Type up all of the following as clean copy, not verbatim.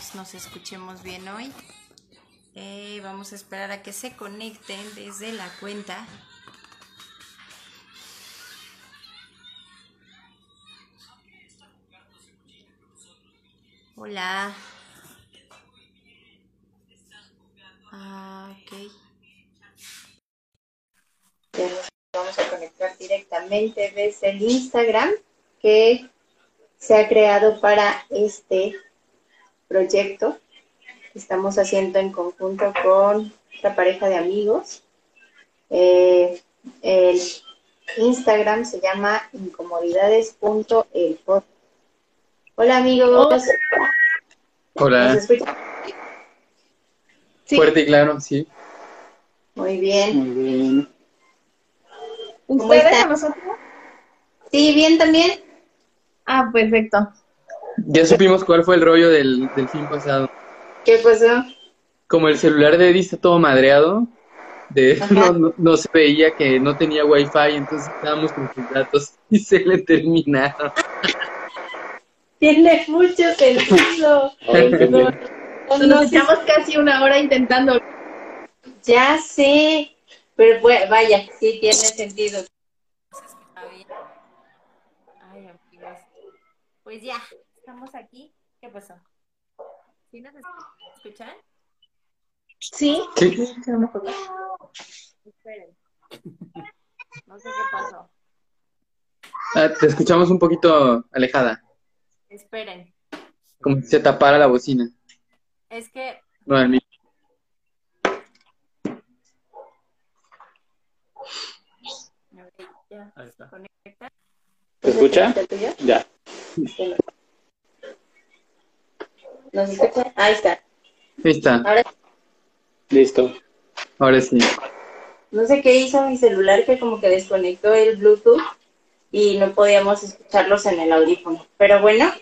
esperemos nos escuchemos bien hoy. Vamos a esperar a que se conecten desde la cuenta. Hola. Ah, ok. Vamos a conectar directamente desde el Instagram que se ha creado para este proyecto que estamos haciendo en conjunto con otra pareja de amigos. El Instagram se llama incomodidades.elpod. Hola, amigos. Hola. ¿Nos escuchan? Sí. Fuerte y claro, sí. Muy bien. Muy bien. ¿Ustedes a nosotros? Sí, bien también. Ah, perfecto. Ya supimos cuál fue el rollo del fin pasado. ¿Qué pasó? Como el celular de Edith está todo madreado, no se veía que no tenía wifi, entonces estábamos con sus datos y se le terminaron. Tiene mucho sentido. Nos echamos casi una hora intentando. Ya sé, pero bueno, vaya, sí tiene sentido. Ay, amigos. Pues ya, estamos aquí. ¿Qué pasó? ¿Sí nos escuchan? Sí. Sí. Esperen. No sé qué pasó. Te escuchamos un poquito alejada. Esperen. Como si se tapara la bocina. Es que... No, el mío. Ahí está. ¿Se escucha? Ya. ¿Nos escucha? Ahí está. Ahí está. Ahora... Listo. Ahora sí. No sé qué hizo mi celular, que como que desconectó el Bluetooth y no podíamos escucharlos en el audífono. Pero bueno,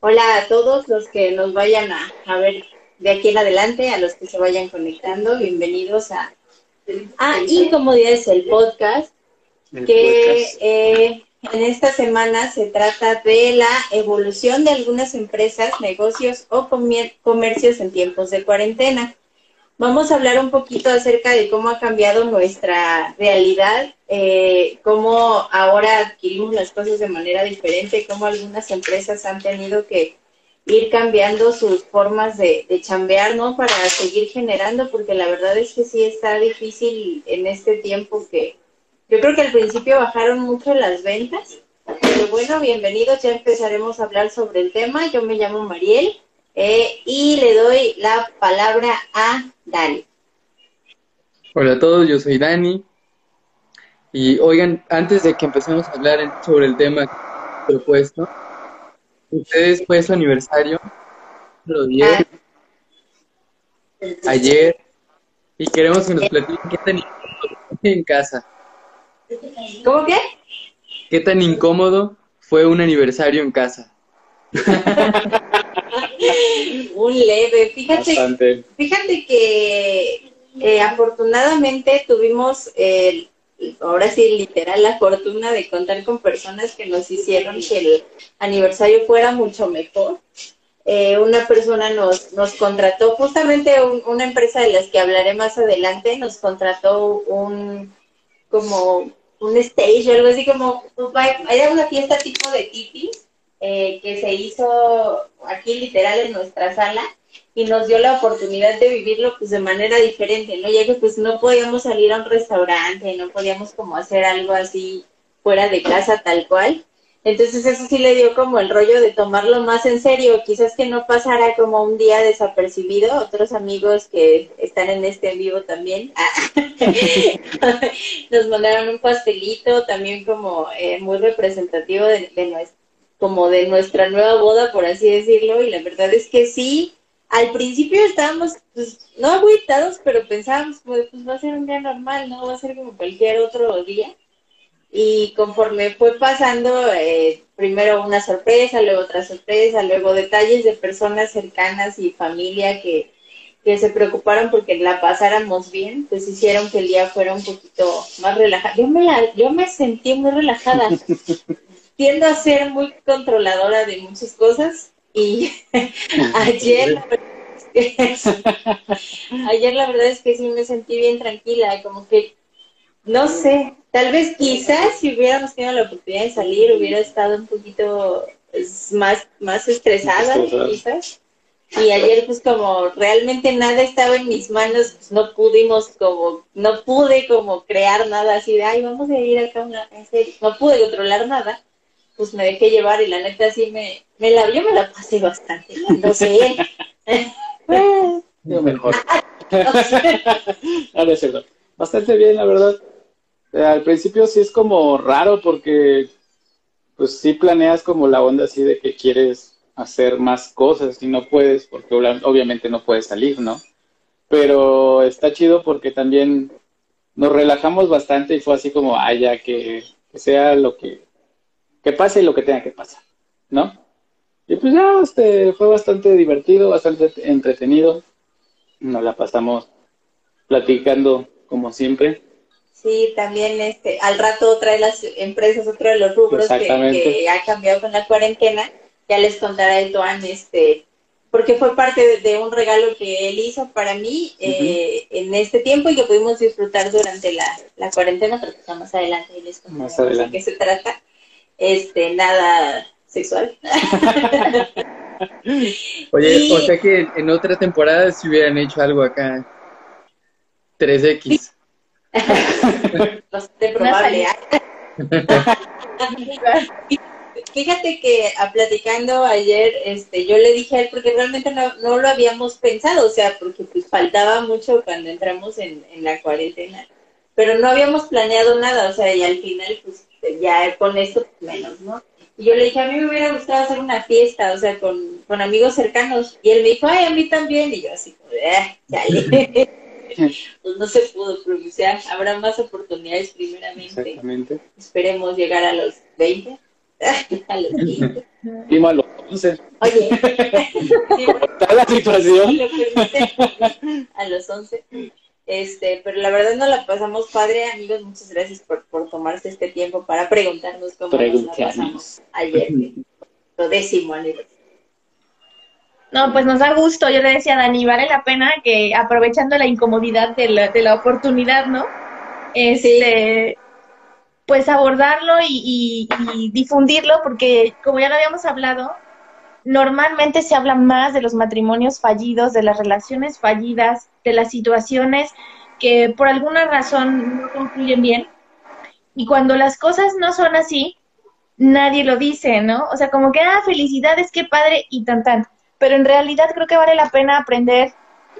hola a todos los que nos vayan a ver de aquí en adelante, a los que se vayan conectando, bienvenidos a Incomodidades, el podcast, en esta semana se trata de la evolución de algunas empresas, negocios o comercios en tiempos de cuarentena. Vamos a hablar un poquito acerca de cómo ha cambiado nuestra realidad, cómo ahora adquirimos las cosas de manera diferente, cómo algunas empresas han tenido que ir cambiando sus formas de chambear, ¿no? Para seguir generando, porque la verdad es que sí está difícil en este tiempo que... Yo creo que al principio bajaron mucho las ventas, pero bueno, bienvenidos, ya empezaremos a hablar sobre el tema. Yo me llamo Mariel. Y le doy la palabra a Dani. Hola a todos, yo soy Dani. Y oigan, antes de que empecemos a hablar sobre el tema propuesto, ustedes fue su aniversario, los 10, ayer, y queremos que nos platiquen qué tan incómodo fue en casa. ¿Cómo qué? ¿Qué tan incómodo fue un aniversario en casa? Un leve, fíjate que afortunadamente tuvimos, ahora sí literal, la fortuna de contar con personas que nos hicieron que el aniversario fuera mucho mejor. Una persona nos contrató, justamente una empresa de las que hablaré más adelante, nos contrató como un stage o algo así, como era una fiesta tipo de tipis. Que se hizo aquí literal en nuestra sala y nos dio la oportunidad de vivirlo pues de manera diferente, ¿no? Ya que pues no podíamos salir a un restaurante, no podíamos como hacer algo así fuera de casa tal cual, entonces eso sí le dio como el rollo de tomarlo más en serio, quizás que no pasara como un día desapercibido. Otros amigos que están en este en vivo también nos mandaron un pastelito también como muy representativo de nuestro como de nuestra nueva boda, por así decirlo, y la verdad es que sí, al principio estábamos, pues, no agüitados, pero pensábamos, pues va a ser un día normal, ¿no? Va a ser como cualquier otro día, y conforme fue pasando, primero una sorpresa, luego otra sorpresa, luego detalles de personas cercanas y familia que se preocuparon porque la pasáramos bien, pues hicieron que el día fuera un poquito más relajado. Yo me sentí muy relajada. Tiendo a ser muy controladora de muchas cosas Y ayer la verdad es que sí me sentí bien tranquila, como que, no sé, tal vez quizás si hubiéramos tenido la oportunidad de salir hubiera estado un poquito más estresada, quizás. Y ayer pues como realmente nada estaba en mis manos, pues no pude crear nada así de, ay, vamos a ir acá no pude controlar nada, pues me dejé llevar y la neta sí yo me la pasé bastante, no sé. Yo mejor. No, es cierto. Bastante bien, la verdad. Al principio sí es como raro porque pues sí planeas como la onda así de que quieres hacer más cosas y no puedes porque obviamente no puedes salir, ¿no? Pero está chido porque también nos relajamos bastante y fue así como, ah, ya, que sea lo que pase lo que tenga que pasar, ¿no? Y pues ya, fue bastante divertido, bastante entretenido. Nos la pasamos platicando como siempre. Sí, también al rato otra de las empresas, otro de los rubros que ha cambiado con la cuarentena. Ya les contará Etuan, porque fue parte de un regalo que él hizo para mí en este tiempo y que pudimos disfrutar durante la cuarentena, pero que más adelante les contaré de qué se trata. Nada sexual. Oye, o sea que en otra temporada se hubieran hecho algo acá. 3X. No sé, probable. Fíjate que platicando ayer, yo le dije a él, porque realmente no lo habíamos pensado, o sea, porque pues faltaba mucho cuando entramos en la cuarentena, pero no habíamos planeado nada, o sea, y al final, pues ya con esto menos, ¿no? Y yo le dije, a mí me hubiera gustado hacer una fiesta, o sea, con amigos cercanos, y él me dijo, ay, a mí también, y yo así, chale. Pues no se pudo pronunciar, habrá más oportunidades primeramente. Exactamente. Esperemos llegar a los 20. A los 15. Y malo, no sé. Oye, ¿cómo está la situación? Lo permite, a los 11. Pero la verdad no la pasamos padre, amigos. Muchas gracias por tomarse este tiempo para preguntarnos cómo nos la pasamos ayer, lo 10º aniversario. No, pues nos da gusto. Yo le decía a Dani, vale la pena que aprovechando la incomodidad de la oportunidad, ¿no? Sí. Pues abordarlo y difundirlo, porque como ya lo habíamos hablado, normalmente se habla más de los matrimonios fallidos, de las relaciones fallidas, de las situaciones que por alguna razón no concluyen bien. Y cuando las cosas no son así, nadie lo dice, ¿no? O sea, como que, ah, felicidades, qué padre, y tan tan. Pero en realidad creo que vale la pena aprender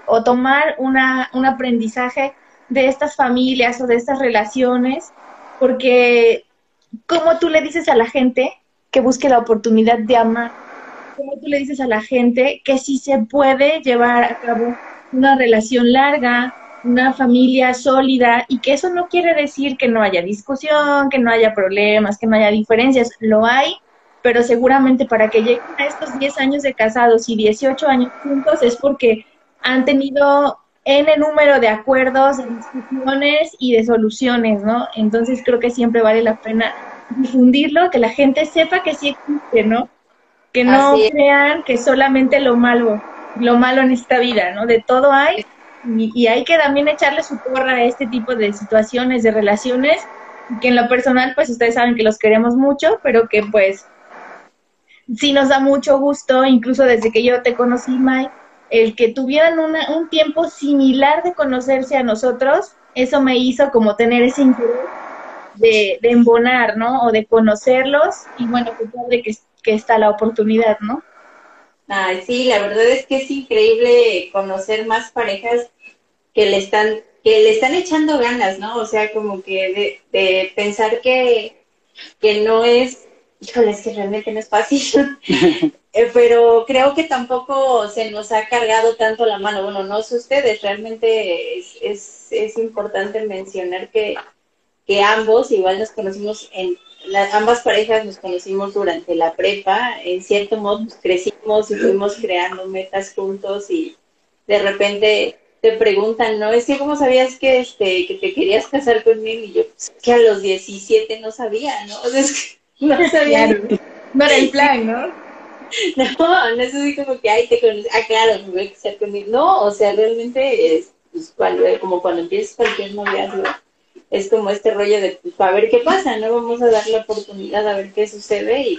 o tomar un aprendizaje de estas familias o de estas relaciones. Porque, ¿cómo tú le dices a la gente que busque la oportunidad de amar? ¿Cómo tú le dices a la gente que sí se puede llevar a cabo una relación larga, una familia sólida? Y que eso no quiere decir que no haya discusión, que no haya problemas, que no haya diferencias. Lo hay, pero seguramente para que lleguen a estos 10 años de casados y 18 años juntos es porque han tenido N número de acuerdos, de discusiones y de soluciones, ¿no? Entonces creo que siempre vale la pena difundirlo, que la gente sepa que sí existe, ¿no? Que no crean que solamente lo malo en esta vida, ¿no? De todo hay, y hay que también echarle su porra a este tipo de situaciones, de relaciones, que en lo personal, pues ustedes saben que los queremos mucho, pero que pues sí nos da mucho gusto, incluso desde que yo te conocí, Mike, el que tuvieran un tiempo similar de conocerse a nosotros, eso me hizo como tener ese interés de embonar, ¿no? O de conocerlos, y bueno, qué padre que está la oportunidad, ¿no? Ay, sí, la verdad es que es increíble conocer más parejas que le están echando ganas, ¿no? O sea, como que de pensar que no es, híjole, es que realmente no es fácil. Pero creo que tampoco se nos ha cargado tanto la mano. Bueno, no sé ustedes, realmente es importante mencionar que ambos, igual nos conocimos, ambas parejas nos conocimos durante la prepa, en cierto modo pues, crecimos y fuimos creando metas juntos y de repente te preguntan, ¿no? Es que ¿cómo sabías que te querías casar conmigo? Y yo, pues, que a los 17 no sabía, ¿no? O sea, es que no sabía. Claro. No era el plan, ¿no? No es así como que, ay, te conoces, ah, claro, me voy a casar conmigo. No, o sea, realmente es pues, como cuando empiezas cualquier noviazgo, es como este rollo de, pues, a ver qué pasa, ¿no? Vamos a dar la oportunidad, a ver qué sucede,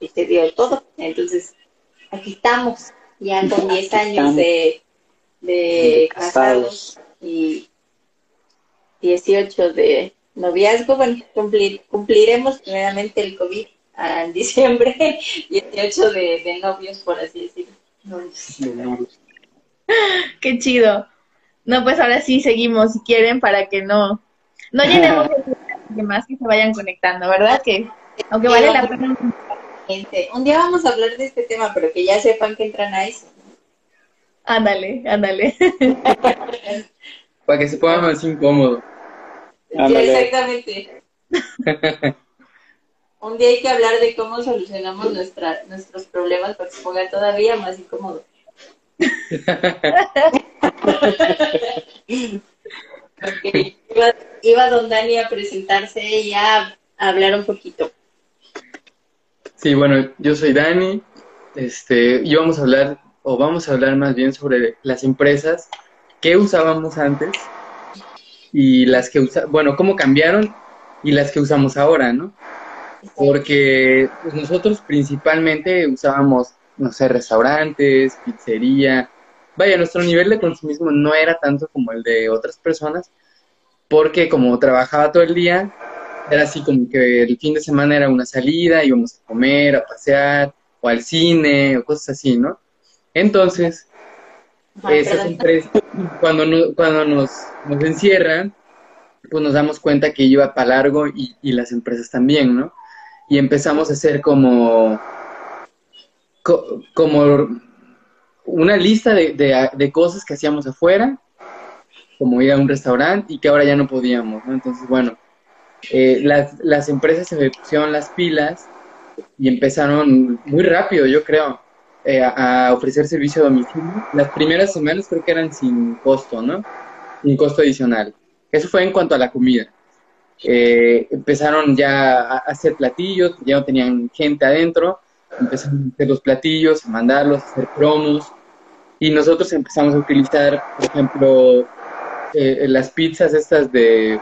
y te dio todo. Entonces, aquí estamos, ya con 10 años de casados y 18 de noviazgo. Bueno, cumpliremos primeramente el COVID en diciembre, 18 de novios, por así decirlo. Qué chido. No, pues ahora sí seguimos, si quieren, para que no llenemos de más, que se vayan conectando, ¿verdad? Que aunque vale la pena. Un día vamos a hablar de este tema, pero que ya sepan que entran a eso. Ándale, ándale. Para que se pueda más incómodo. Sí, exactamente. Un día hay que hablar de cómo solucionamos nuestros problemas para que se ponga todavía más incómodo. Okay. Iba don Dani a presentarse y a hablar un poquito. Sí, bueno, yo soy Dani, y vamos a hablar más bien sobre las empresas que usábamos antes y las que cómo cambiaron y las que usamos ahora, ¿no? Porque pues, nosotros principalmente usábamos, no sé, restaurantes, pizzería. Vaya, nuestro nivel de consumismo no era tanto como el de otras personas, porque como trabajaba todo el día, era así como que el fin de semana era una salida, íbamos a comer, a pasear, o al cine, o cosas así, ¿no? Entonces, esas empresas, cuando nos encierran, pues nos damos cuenta que iba para largo y las empresas también, ¿no? Y empezamos a hacer como una lista de cosas que hacíamos afuera, como ir a un restaurante, y que ahora ya no podíamos, ¿no? Entonces, bueno, las empresas se pusieron las pilas y empezaron muy rápido, yo creo, a ofrecer servicio a domicilio. Las primeras semanas creo que eran sin costo, ¿no? Sin costo adicional. Eso fue en cuanto a la comida. Empezaron ya a hacer platillos, ya no tenían gente adentro. Empezaron a hacer los platillos, a mandarlos, a hacer promos. Y nosotros empezamos a utilizar, por ejemplo, las pizzas estas de...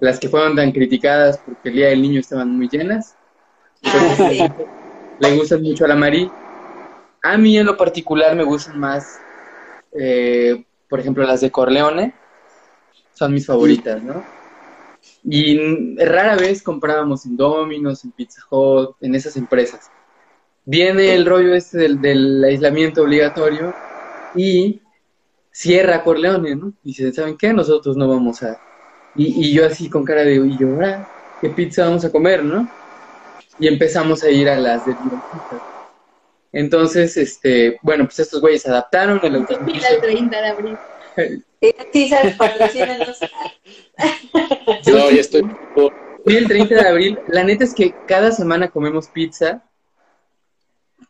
las que fueron tan criticadas porque el Día del Niño estaban muy llenas. Entonces, le gustan mucho a la Mari. A mí en lo particular me gustan más, por ejemplo, las de Corleone. Son mis favoritas, ¿no? Y rara vez comprábamos en Domino's, en Pizza Hut, en esas empresas. Viene el rollo este del aislamiento obligatorio y cierra Corleone, ¿no? Y dicen, ¿saben qué? Nosotros no vamos a... Y yo así con cara de, ¿y ahora qué pizza vamos a comer, no? Y empezamos a ir a las de Vive Latino. Entonces, bueno, pues estos güeyes se adaptaron. El 30 de abril. Pizzas, patrocínanos. No, ya estoy. Sí, el 30 de abril. La neta es que cada semana comemos pizza.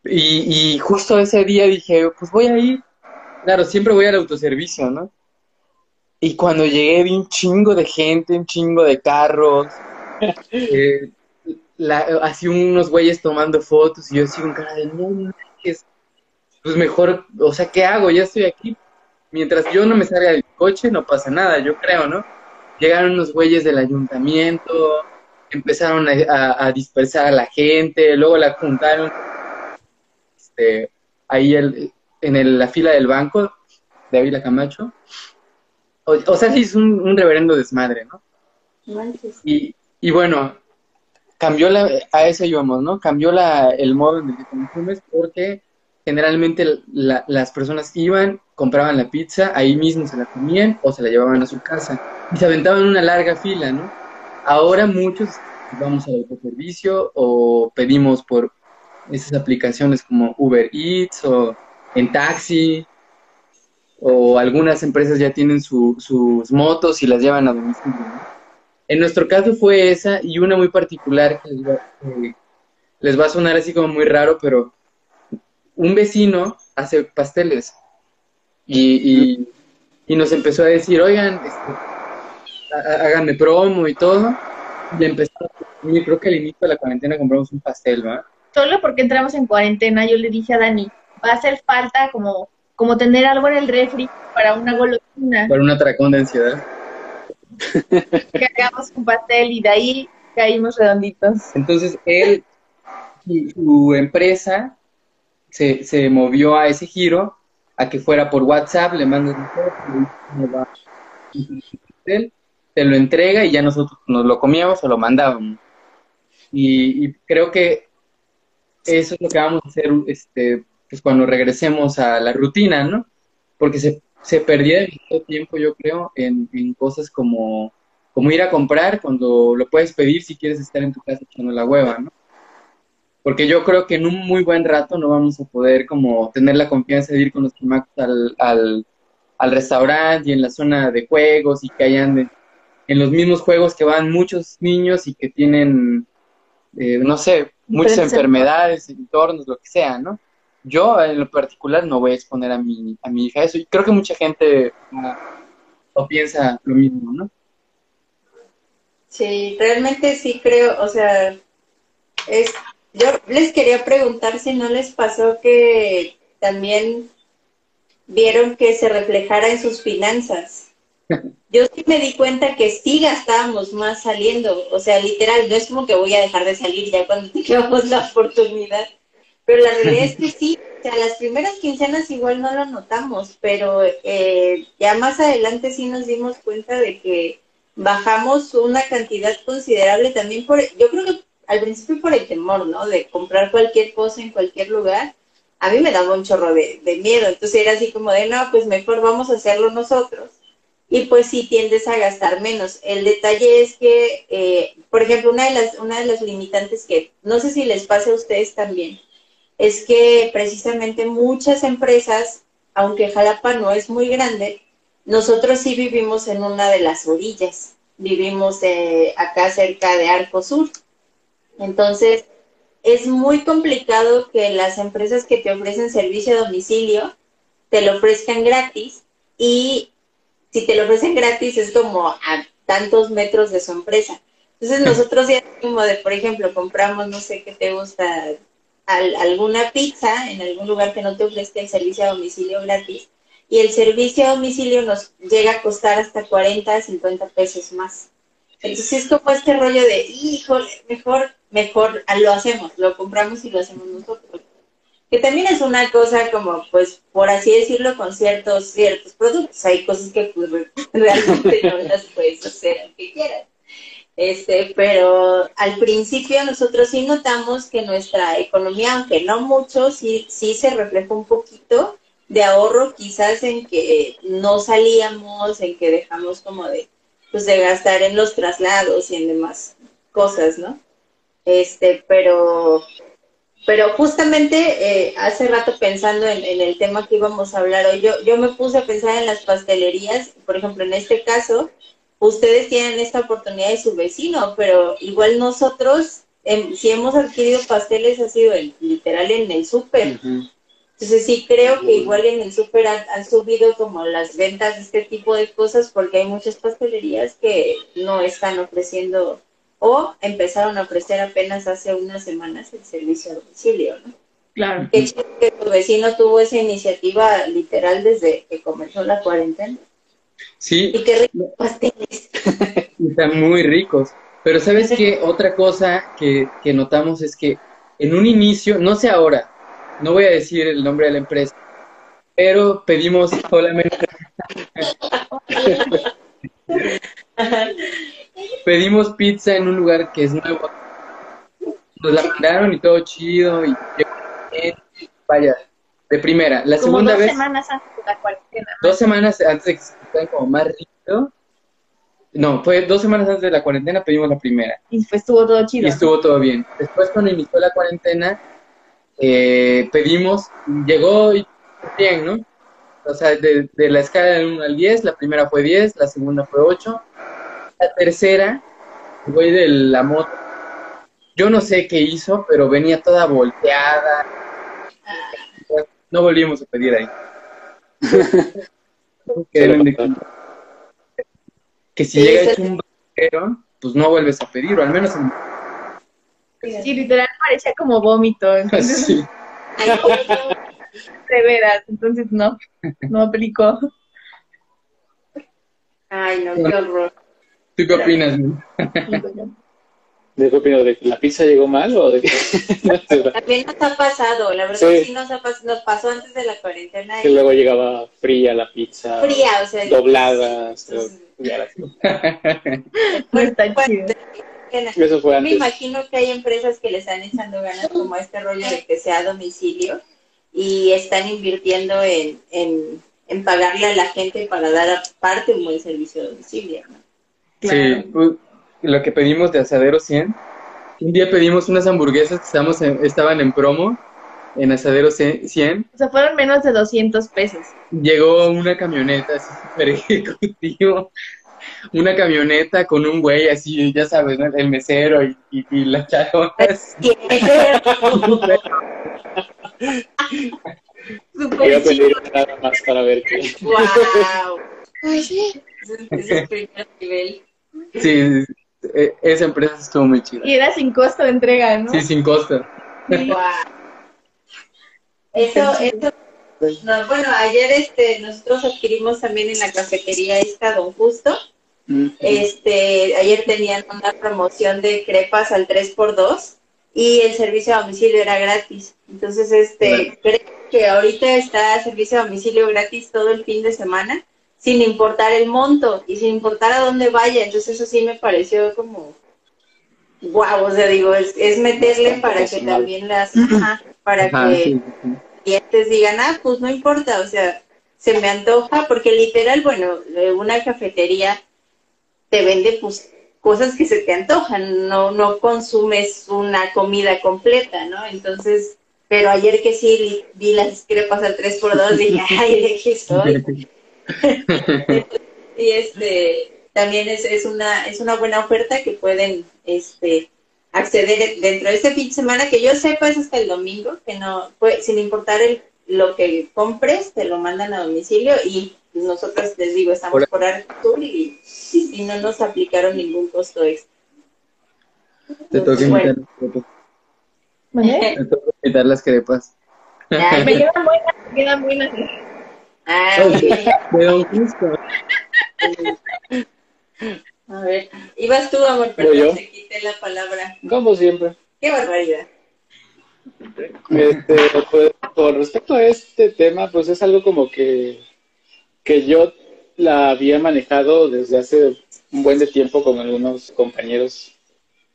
Y justo ese día dije, pues voy a ir. Claro, siempre voy al autoservicio, ¿no? Y cuando llegué vi un chingo de gente, un chingo de carros, así unos güeyes tomando fotos, y yo así con cara de, no, pues mejor, o sea, ¿qué hago? Ya estoy aquí. Mientras yo no me salga del coche, no pasa nada, yo creo, ¿no? Llegaron unos güeyes del ayuntamiento, empezaron a dispersar a la gente, luego la juntaron ahí en la fila del banco de Ávila Camacho. O sea, sí es un reverendo desmadre, ¿no? Y bueno, cambió a eso íbamos, ¿no? Cambió el modo en el que consumes, porque generalmente las personas iban, compraban la pizza, ahí mismo se la comían o se la llevaban a su casa. Y se aventaban una larga fila, ¿no? Ahora muchos vamos al autoservicio o pedimos por esas aplicaciones como Uber Eats o en taxi... o algunas empresas ya tienen sus motos y las llevan a domicilio, ¿no? En nuestro caso fue esa y una muy particular que les va a sonar así como muy raro, pero un vecino hace pasteles y nos empezó a decir, oigan, háganme promo y todo. Y empezó, creo que al inicio de la cuarentena compramos un pastel, ¿va? solo porque entramos en cuarentena, yo le dije a Dani, va a hacer falta como tener algo en el refri para una golosina. Para un atracón de ansiedad. Cargamos un pastel y de ahí caímos redonditos. Entonces él, su empresa, se movió a ese giro, a que fuera por WhatsApp, le mandas un pastel, te lo entrega y ya nosotros nos lo comíamos o lo mandábamos. Y creo que eso es lo que vamos a hacer pues cuando regresemos a la rutina, ¿no? Porque se perdía demasiado tiempo, yo creo, en cosas como ir a comprar cuando lo puedes pedir si quieres estar en tu casa echando la hueva, ¿no? Porque yo creo que en un muy buen rato no vamos a poder como tener la confianza de ir con los chamacos al restaurante y en la zona de juegos y que hayan en los mismos juegos que van muchos niños y que tienen, no sé, muchas enfermedades, entornos, lo que sea, ¿no? Yo, en lo particular, no voy a exponer a mi hija a eso. Y creo que mucha gente no piensa lo mismo, ¿no? Sí, realmente sí creo, o sea, yo les quería preguntar si no les pasó que también vieron que se reflejara en sus finanzas. Yo sí me di cuenta que sí gastábamos más saliendo, o sea, literal, no es como que voy a dejar de salir ya cuando tengamos la oportunidad. Pero la realidad es que sí, o sea, las primeras quincenas igual no lo notamos, pero ya más adelante sí nos dimos cuenta de que bajamos una cantidad considerable también yo creo que al principio por el temor, ¿no? De comprar cualquier cosa en cualquier lugar, a mí me daba un chorro de miedo, entonces era así como de, no, pues mejor vamos a hacerlo nosotros. Y pues sí tiendes a gastar menos. El detalle es que, por ejemplo, una de las limitantes que, no sé si les pasa a ustedes también, es que precisamente muchas empresas, aunque Jalapa no es muy grande, nosotros sí vivimos en una de las orillas, vivimos acá cerca de Arco Sur. Entonces, es muy complicado que las empresas que te ofrecen servicio a domicilio te lo ofrezcan gratis, y si te lo ofrecen gratis es como a tantos metros de su empresa. Entonces nosotros ya como de, por ejemplo, compramos, no sé qué te gusta, alguna pizza en algún lugar que no te ofrezca el servicio a domicilio gratis, y el servicio a domicilio nos llega a costar hasta 40, 50 pesos más. Entonces es como este rollo de, híjole, mejor lo hacemos, lo compramos y lo hacemos nosotros. Que también es una cosa como, pues, por así decirlo, con ciertos productos. Hay cosas que pues, realmente no las puedes hacer aunque quieras. Pero al principio nosotros sí notamos que nuestra economía, aunque no mucho, sí se refleja un poquito de ahorro, quizás en que no salíamos, en que dejamos como de gastar en los traslados y en demás cosas, ¿no? Pero justamente hace rato pensando en el tema que íbamos a hablar hoy, yo me puse a pensar en las pastelerías. Por ejemplo, en este caso, ustedes tienen esta oportunidad de su vecino, pero igual nosotros, si hemos adquirido pasteles, ha sido literal en el súper. Uh-huh. Entonces sí creo que igual en el súper han subido como las ventas de este tipo de cosas, porque hay muchas pastelerías que no están ofreciendo... o empezaron a ofrecer apenas hace unas semanas el servicio a domicilio, ¿no? Claro. Qué chido que tu vecino tuvo esa iniciativa literal desde que comenzó la cuarentena. Sí. Y qué ricos pasteles. Están muy ricos. Pero ¿sabes qué? Otra cosa que notamos es que en un inicio, no sé ahora, no voy a decir el nombre de la empresa, pero pedimos solamente... Pedimos pizza en un lugar que es nuevo. Nos la mandaron y todo chido. Y vaya, de primera. La como segunda vez. 2 semanas antes de la cuarentena. 2 semanas antes de que se estén como más rico. No, fue 2 semanas antes de la cuarentena pedimos la primera. Y pues estuvo todo chido. Y estuvo todo bien. Después, cuando inició la cuarentena, pedimos, llegó y bien, ¿no? O sea, de la escala del 1 al 10, la primera fue 10, la segunda fue 8. La tercera, voy de la moto. Yo no sé qué hizo, pero venía toda volteada. No volvimos a pedir ahí. que si llega hecho un vaquero, pues no vuelves a pedir, o al menos en... Sí, literal parecía como vómito. Entonces, sí. De veras, entonces no aplicó. Ay, no, qué horror. ¿Tú qué opinas? ¿De qué opinas? ¿De que la pizza llegó mal o de qué? También nos ha pasado, la verdad sí nos pasó antes de la cuarentena. Que y luego llegaba fría la pizza. Fría, o sea. Doblada. Sí, no está chido. Eso fue antes. Me imagino que hay empresas que le están echando ganas como este rollo de que sea a domicilio y están invirtiendo en pagarle a la gente para dar aparte un buen servicio a domicilio, ¿no? Claro. Sí, lo que pedimos de Asadero 100, un día pedimos unas hamburguesas que estaban en promo en Asadero 100. O sea, fueron menos de 200 pesos. Llegó una camioneta, así súper ejecutivo, una camioneta con un güey así, ya sabes, ¿no? El mesero y las charolas. Voy a pedir nada más para ver qué. ¡Wow! Es el primer nivel. Sí, esa empresa estuvo muy chida. Y era sin costo de entrega, ¿no? Sí, sin costo. ¡Wow! Eso no, bueno, ayer nosotros adquirimos también en la cafetería Don Justo. Ayer tenían una promoción de crepas al 3x2 y el servicio a domicilio era gratis. Entonces, creo que ahorita está servicio a domicilio gratis todo el fin de semana, sin importar el monto y sin importar a dónde vaya. Entonces, eso sí me pareció como guau, o sea, digo, es meterle para que también que clientes digan, pues no importa, o sea, se me antoja, porque literal, bueno, una cafetería te vende, pues, cosas que se te antojan, no consumes una comida completa, ¿no? Entonces, pero ayer que sí vi las crepas al 3x2, dije, ay, ¿de qué soy? Y también es una buena oferta que pueden, acceder dentro de este fin de semana, que yo sepa es hasta el domingo, que no, pues, sin importar lo que compres, te lo mandan a domicilio. Y nosotros, les digo, estamos por Artur y no nos aplicaron ningún costo extra. Te toca invitar las crepas. ¿Vale? Te toca invitar las crepas. Ay, me quedan buenas, me quedan buenas. Ay, de Don Justo. A ver, ibas tú, amor, pero te quité la palabra. Como siempre. ¡Qué barbaridad! Pues, con respecto a este tema, pues es algo como que yo la había manejado desde hace un buen de tiempo con algunos compañeros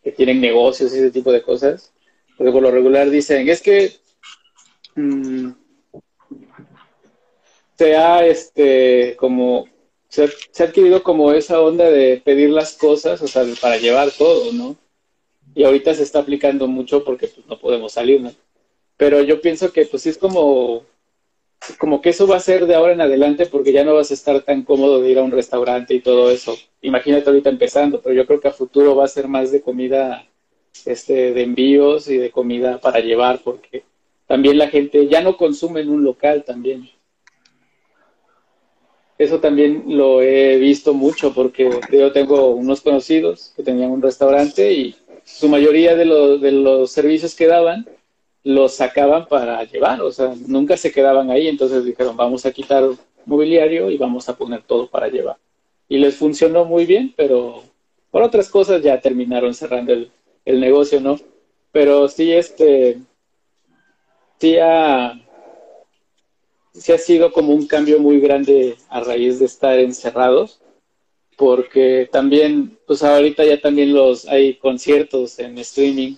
que tienen negocios y ese tipo de cosas. Porque por lo regular dicen, es que se ha adquirido como esa onda de pedir las cosas, o sea, para llevar todo, ¿no? Y ahorita se está aplicando mucho porque pues, no podemos salir, ¿no? Pero yo pienso que pues es como que eso va a ser de ahora en adelante, porque ya no vas a estar tan cómodo de ir a un restaurante y todo eso. Imagínate ahorita empezando, pero yo creo que a futuro va a ser más de comida, de envíos y de comida para llevar, porque también la gente ya no consume en un local también. Eso también lo he visto mucho, porque yo tengo unos conocidos que tenían un restaurante y su mayoría de los servicios que daban los sacaban para llevar, o sea, nunca se quedaban ahí. Entonces dijeron, vamos a quitar mobiliario y vamos a poner todo para llevar. Y les funcionó muy bien, pero por otras cosas ya terminaron cerrando el negocio, ¿no? Pero sí, sí ha sido como un cambio muy grande a raíz de estar encerrados, porque también, pues ahorita ya también hay conciertos en streaming.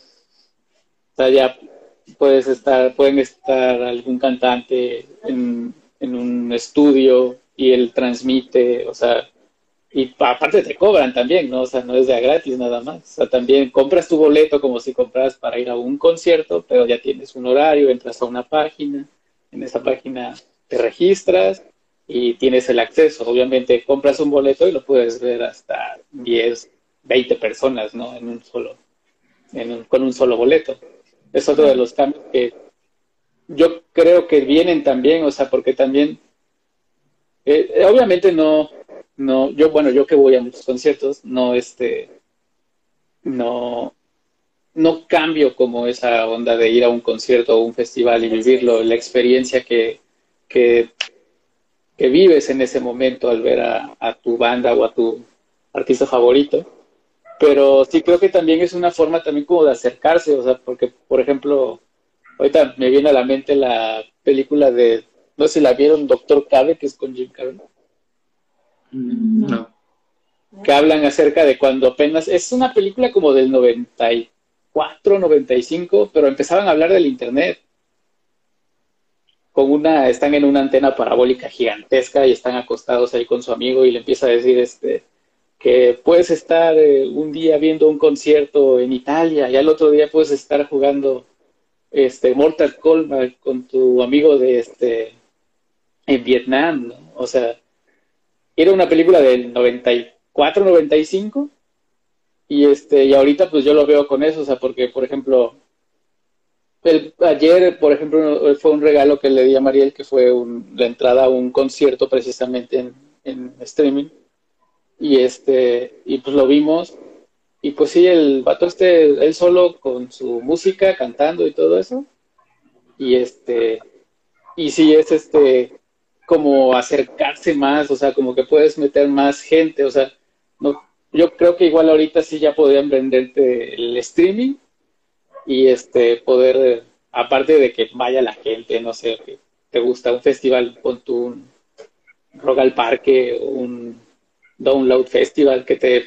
O sea, ya pueden estar algún cantante en un estudio y él transmite, o sea, y aparte te cobran también, ¿no? O sea, no es de a gratis nada más. O sea, también compras tu boleto como si compras para ir a un concierto, pero ya tienes un horario, entras a una página. En esa página te registras y tienes el acceso. Obviamente compras un boleto y lo puedes ver hasta 10, 20 personas, ¿no? Con un solo boleto. Es otro de los cambios que yo creo que vienen también, o sea, porque también, obviamente yo que voy a muchos conciertos, no, no cambio como esa onda de ir a un concierto o un festival y vivirlo, la experiencia que vives en ese momento al ver a tu banda o a tu artista favorito. Pero sí creo que también es una forma también como de acercarse, o sea, porque, por ejemplo, ahorita me viene a la mente la película de, no sé si la vieron, Doctor Cabe, que es con Jim Carrey. No. Que hablan acerca de cuando apenas, es una película como del 94, 95, pero empezaban a hablar del internet. Con una, están en una antena parabólica gigantesca y están acostados ahí con su amigo y le empieza a decir, que puedes estar un día viendo un concierto en Italia y al otro día puedes estar jugando Mortal Kombat con tu amigo de en Vietnam, ¿no? O sea, era una película del 94, 95 y ahorita pues yo lo veo con eso, o sea, porque por ejemplo ayer, por ejemplo, fue un regalo que le di a Mariel, que fue la entrada a un concierto precisamente en streaming. Y pues lo vimos, y pues sí, el vato él solo con su música, cantando y todo eso, y sí es como acercarse más, o sea, como que puedes meter más gente, o sea, no, yo creo que igual ahorita sí ya podrían venderte el streaming, y poder, aparte de que vaya la gente, no sé, que te gusta un festival, con tu Rock al Parque, un Download Festival, que te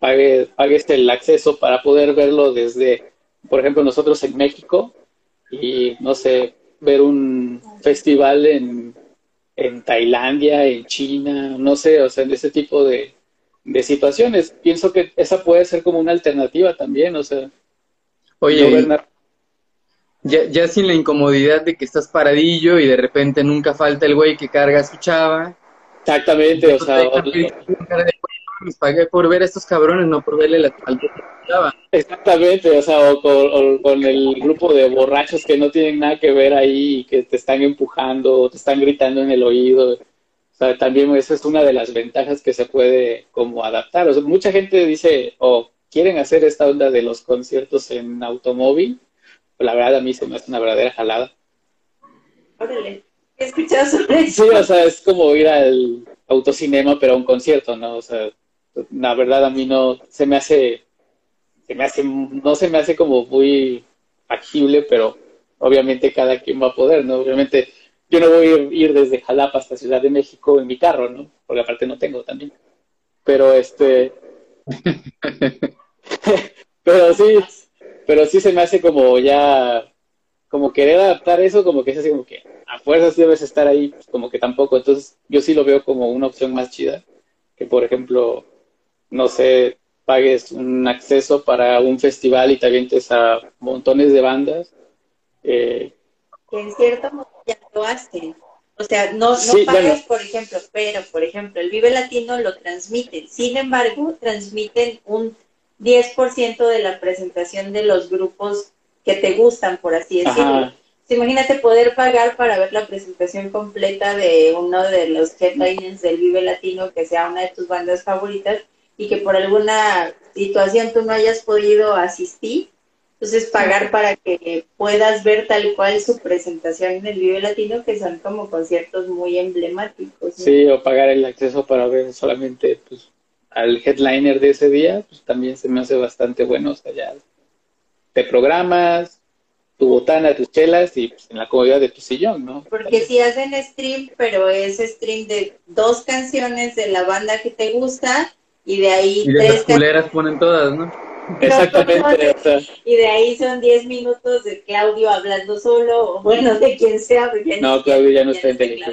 pagues el acceso para poder verlo desde, por ejemplo, nosotros en México, y no sé, ver un festival en Tailandia, en China, no sé, o sea, en ese tipo de situaciones. Pienso que esa puede ser como una alternativa también, o sea. Oye, no ver ya sin la incomodidad de que estás paradillo y de repente nunca falta el güey que carga a su chava. Exactamente, o sea, pues pagué por ver a estos cabrones, no por verle la al que estaba. Exactamente, o sea, o con el grupo de borrachos que no tienen nada que ver ahí y que te están empujando o te están gritando en el oído. O sea, también esa es una de las ventajas que se puede como adaptar. O sea, mucha gente dice, quieren hacer esta onda de los conciertos en automóvil. Pues la verdad a mí se me hace una verdadera jalada. Órale. ¿Escuchado sobre eso? Sí, o sea, es como ir al autocinema, pero a un concierto, ¿no? O sea, la verdad a mí no se me hace como muy agible, pero obviamente cada quien va a poder, ¿no? Obviamente yo no voy a ir desde Jalapa hasta Ciudad de México en mi carro, ¿no? Porque aparte no tengo también. Pero pero sí se me hace como ya, como querer adaptar eso, como que es así como que a fuerzas debes estar ahí, pues como que tampoco. Entonces yo sí lo veo como una opción más chida, que por ejemplo, no sé, pagues un acceso para un festival y te avientes a montones de bandas. En cierto modo ya lo hacen. O sea, no pagues, bueno, por ejemplo, pero por ejemplo, el Vive Latino lo transmiten. Sin embargo, transmiten un 10% de la presentación de los grupos que te gustan, por así decirlo. Ajá. Imagínate poder pagar para ver la presentación completa de uno de los headliners del Vive Latino que sea una de tus bandas favoritas y que por alguna situación tú no hayas podido asistir, entonces pagar para que puedas ver tal cual su presentación en el Vive Latino, que son como conciertos muy emblemáticos, ¿no? Sí, o pagar el acceso para ver solamente pues, al headliner de ese día, pues también se me hace bastante bueno, o sea, ya te programas tu botana, tus chelas y pues, en la comodidad de tu sillón, ¿no? Porque si hacen stream, pero es stream de 2 canciones de la banda que te gusta y de ahí y de 3 culeras ponen todas, ¿no? Exactamente. No, y de ahí son 10 minutos de Claudio hablando solo, o bueno, de quien sea. No, Claudio ya no está en película.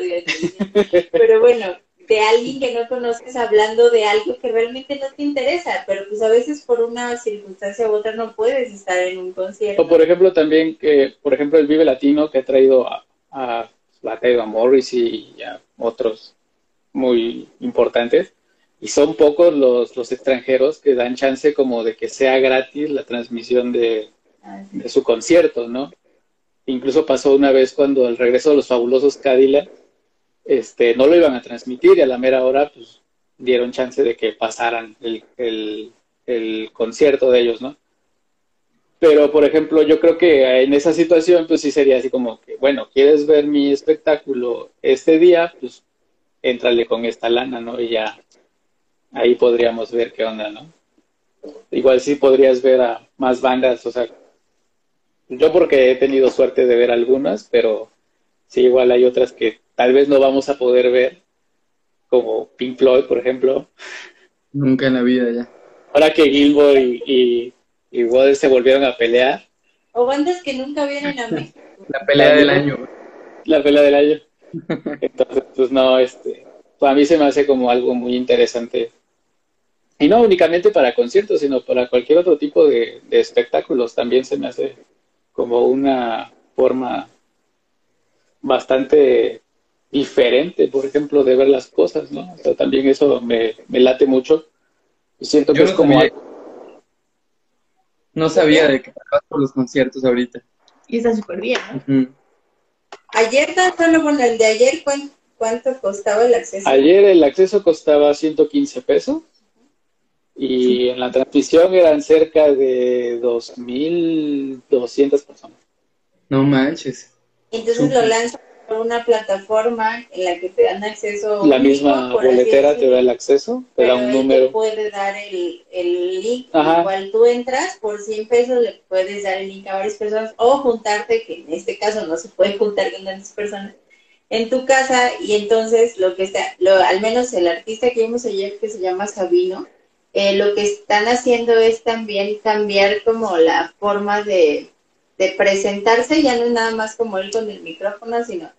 Pero bueno, de alguien que no conoces hablando de algo que realmente no te interesa, pero pues a veces por una circunstancia u otra no puedes estar en un concierto. O por ejemplo también, que por ejemplo el Vive Latino que ha traído a Morris y a otros muy importantes, y son pocos los extranjeros que dan chance como de que sea gratis la transmisión de su concierto, ¿no? Incluso pasó una vez cuando el regreso de los Fabulosos Cadillac, no lo iban a transmitir y a la mera hora pues dieron chance de que pasaran el concierto de ellos, ¿no? Pero, por ejemplo, yo creo que en esa situación, pues sí sería así como que, bueno, ¿quieres ver mi espectáculo este día? Pues, éntrale con esta lana, ¿no? Y ya ahí podríamos ver qué onda, ¿no? Igual sí podrías ver a más bandas, o sea, yo porque he tenido suerte de ver algunas, pero sí, igual hay otras que tal vez no vamos a poder ver, como Pink Floyd, por ejemplo. Nunca en la vida ya. Ahora que Gilmour y Waters se volvieron a pelear. O bandas que nunca vienen a México. La pelea del año. La pelea del año. Entonces, pues no, para mí se me hace como algo muy interesante. Y no únicamente para conciertos, sino para cualquier otro tipo de espectáculos. También se me hace como una forma bastante diferente, por ejemplo, de ver las cosas, ¿no? O sea, también eso me late mucho. Siento que es como... No sabía de que estabas por los conciertos ahorita. Y está súper bien, ¿no? Uh-huh. Ayer, tan solo con el de ayer, ¿cuánto costaba el acceso? Ayer el acceso costaba 115 pesos. Y sí, en la transmisión eran cerca de 2,200 personas. No manches. Entonces sí, lo lanzan por una plataforma en la que te dan acceso. La misma boletera te da el acceso, te da un número. Te puede dar el link, al cual tú entras, por 100 pesos le puedes dar el link a varias personas o juntarte, que en este caso no se puede juntar con tantas personas, en tu casa. Y entonces al menos el artista que vimos ayer, que se llama Sabino, lo que están haciendo es también cambiar como la forma de presentarse. Ya no es nada más como él con el micrófono, sino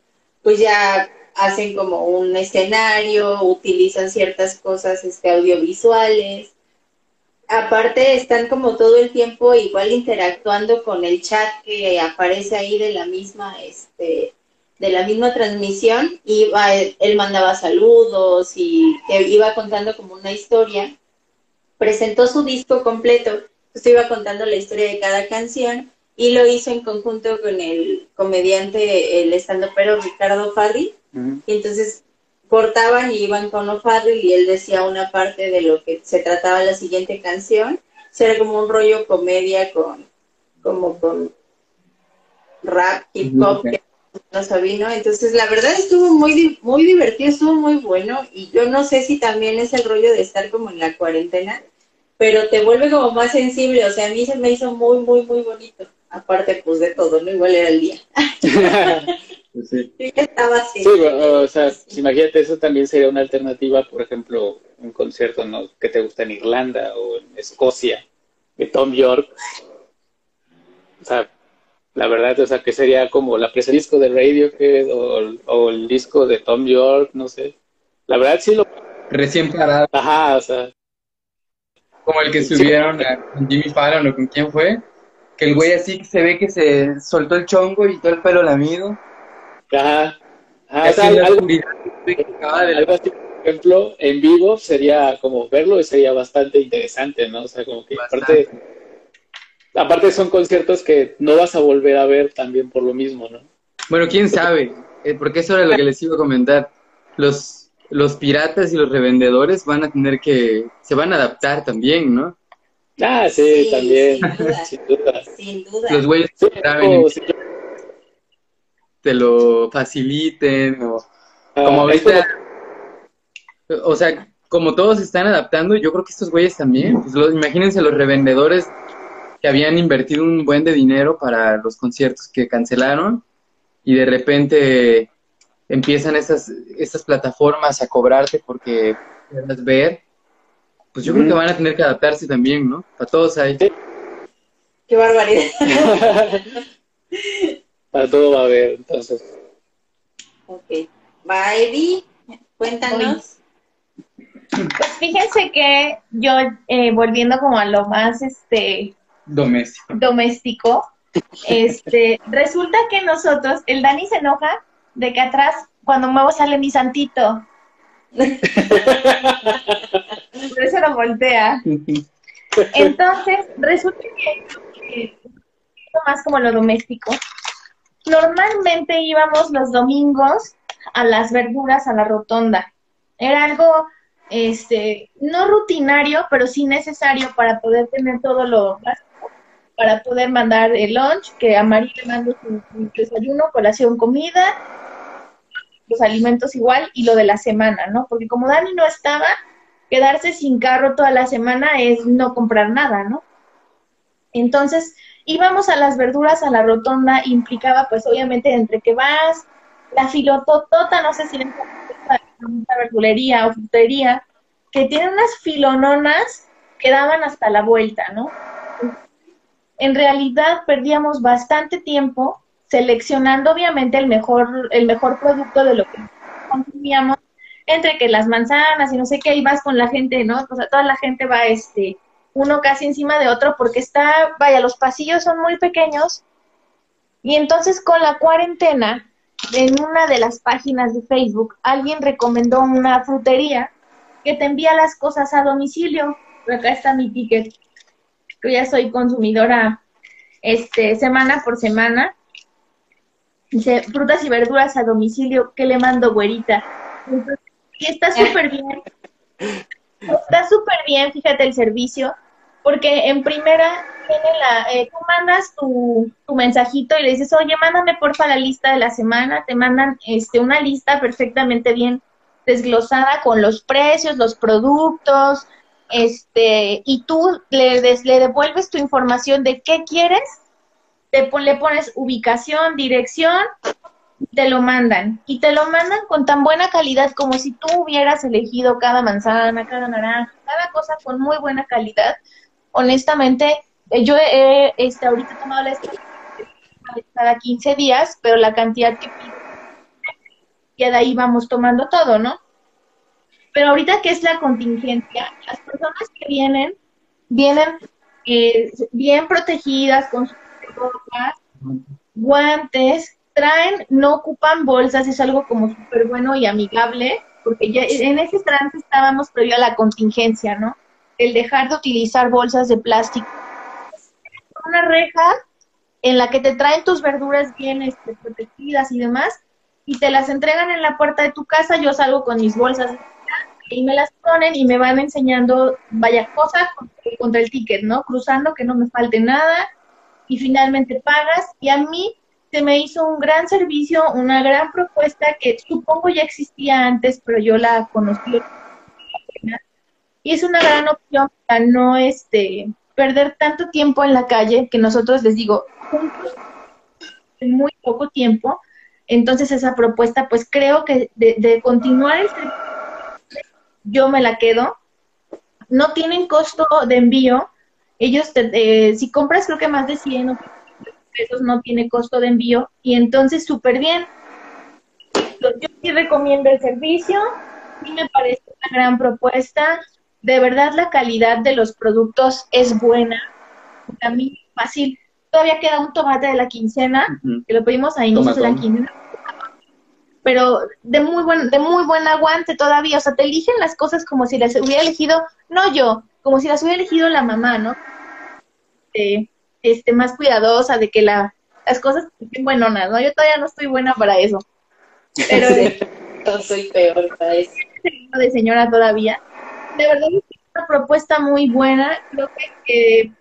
pues ya hacen como un escenario, utilizan ciertas cosas audiovisuales. Aparte están como todo el tiempo igual interactuando con el chat que aparece ahí de la misma transmisión. Él mandaba saludos y te iba contando como una historia. Presentó su disco completo, pues iba contando la historia de cada canción. Y lo hizo en conjunto con el comediante, el estandopero Ricardo O'Farrill. Uh-huh. Y entonces cortaban y iban con O'Farrill y él decía una parte de lo que se trataba la siguiente canción. O sea, era como un rollo comedia con rap, hip hop, que no Sabino. Entonces, la verdad estuvo muy divertido, estuvo muy bueno. Y yo no sé si también es el rollo de estar como en la cuarentena, pero te vuelve como más sensible. O sea, a mí se me hizo muy bonito. Aparte, pues, de todo, ¿no? Igual era el día. Sí. Yo ya estaba así. Sí, o sea, imagínate, eso también sería una alternativa, por ejemplo, un concierto, ¿no?, que te gusta en Irlanda o en Escocia, de Tom York. O sea, la verdad, o sea, que sería como el disco de Radiohead o el disco de Tom York, no sé. La verdad, sí lo... Recién parado. Ajá, o sea... Como el que subieron a Jimmy Fallon, o con quién fue, que el güey así se ve que se soltó el chongo y todo el pelo lamido. Ajá, o sea, algo así, por ejemplo, en vivo sería como verlo y sería bastante interesante, ¿no? O sea, como que aparte son conciertos que no vas a volver a ver también por lo mismo, ¿no? Bueno, quién sabe, porque eso era lo que les iba a comentar. Los piratas y los revendedores van a tener que... Se van a adaptar también, ¿no? Ah, sí, también. Sin duda. Los güeyes que saben... Sí. Te lo faciliten o... como ahorita... Como... O sea, como todos se están adaptando, yo creo que estos güeyes también. Pues imagínense los revendedores que habían invertido un buen de dinero para los conciertos que cancelaron y de repente... empiezan estas plataformas a cobrarte porque quieras ver, pues yo creo que van a tener que adaptarse también, ¿no? Para todos ahí. ¡Qué barbaridad! Para todo va a haber, entonces. Ok. Baby, cuéntanos. Pues fíjense que yo, volviendo como a lo más, Doméstico. Resulta que nosotros, el Dani se enoja de que atrás, cuando muevo, sale mi santito. Por eso lo voltea. Entonces, resulta que más como lo doméstico. Normalmente íbamos los domingos a las verduras, a la rotonda. Era algo, no rutinario, pero sí necesario para poder tener todo lo básico. para poder mandar el lunch, que a María le mando su desayuno, colación, comida, los alimentos igual, y lo de la semana, ¿no? Porque como Dani no estaba, quedarse sin carro toda la semana es no comprar nada, ¿no? Entonces, íbamos a las verduras, a la rotonda, implicaba, pues, obviamente, entre que vas, la filototota, no sé si les gusta la verdulería o frutería, que tienen unas filononas que daban hasta la vuelta, ¿no? En realidad, perdíamos bastante tiempo seleccionando, obviamente, el mejor producto de lo que consumíamos, entre que las manzanas y no sé qué, y vas con la gente, ¿no? O sea, toda la gente va, uno casi encima de otro, porque está, vaya, los pasillos son muy pequeños. Y entonces con la cuarentena, en una de las páginas de Facebook, alguien recomendó una frutería que te envía las cosas a domicilio. Pero acá está mi ticket, que ya soy consumidora semana por semana. Dice, frutas y verduras a domicilio, ¿qué le mando, güerita? Entonces, está súper bien. Está súper bien, fíjate, el servicio, porque en primera tiene tú mandas tu mensajito y le dices, oye, mándame porfa la lista de la semana, te mandan una lista perfectamente bien desglosada con los precios, los productos, y tú le devuelves tu información de qué quieres, le pones ubicación, dirección, te lo mandan, y te lo mandan con tan buena calidad como si tú hubieras elegido cada manzana, cada naranja, cada cosa con muy buena calidad. Honestamente, yo he ahorita he tomado la estrategia cada 15 días, pero la cantidad que pido, ya de ahí vamos tomando todo, ¿no? Pero ahorita que es la contingencia, las personas que vienen bien protegidas, con sus ropas, guantes, traen, no ocupan bolsas, es algo como súper bueno y amigable, porque ya en ese trance estábamos previo a la contingencia, ¿no? El dejar de utilizar bolsas de plástico. Una reja en la que te traen tus verduras bien protegidas y demás, y te las entregan en la puerta de tu casa. Yo salgo con mis bolsas y me las ponen y me van enseñando varias cosas contra el ticket, ¿no? Cruzando, que no me falte nada, y finalmente pagas, y a mí se me hizo un gran servicio, una gran propuesta que supongo ya existía antes, pero yo la conocí. Y es una gran opción para no perder tanto tiempo en la calle, que nosotros, les digo, juntos en muy poco tiempo. Entonces esa propuesta, pues creo que de continuar el servicio, yo me la quedo. No tienen costo de envío. Ellos, si compras creo que más de 100 pesos, no tiene costo de envío, y entonces súper bien. Yo sí recomiendo el servicio, y me parece una gran propuesta. De verdad, la calidad de los productos es buena. Para mí, fácil. Todavía queda un tomate de la quincena, que lo pedimos a inicios de la quincena, pero de muy buen aguante todavía. O sea, te eligen las cosas como si las hubiera elegido, no yo, como si las hubiera elegido la mamá, ¿no? Más cuidadosa, de que las cosas estén buenonas, ¿no? Yo todavía no estoy buena para eso. Pero no soy peor para eso. De señora todavía. De verdad es una propuesta muy buena. Creo que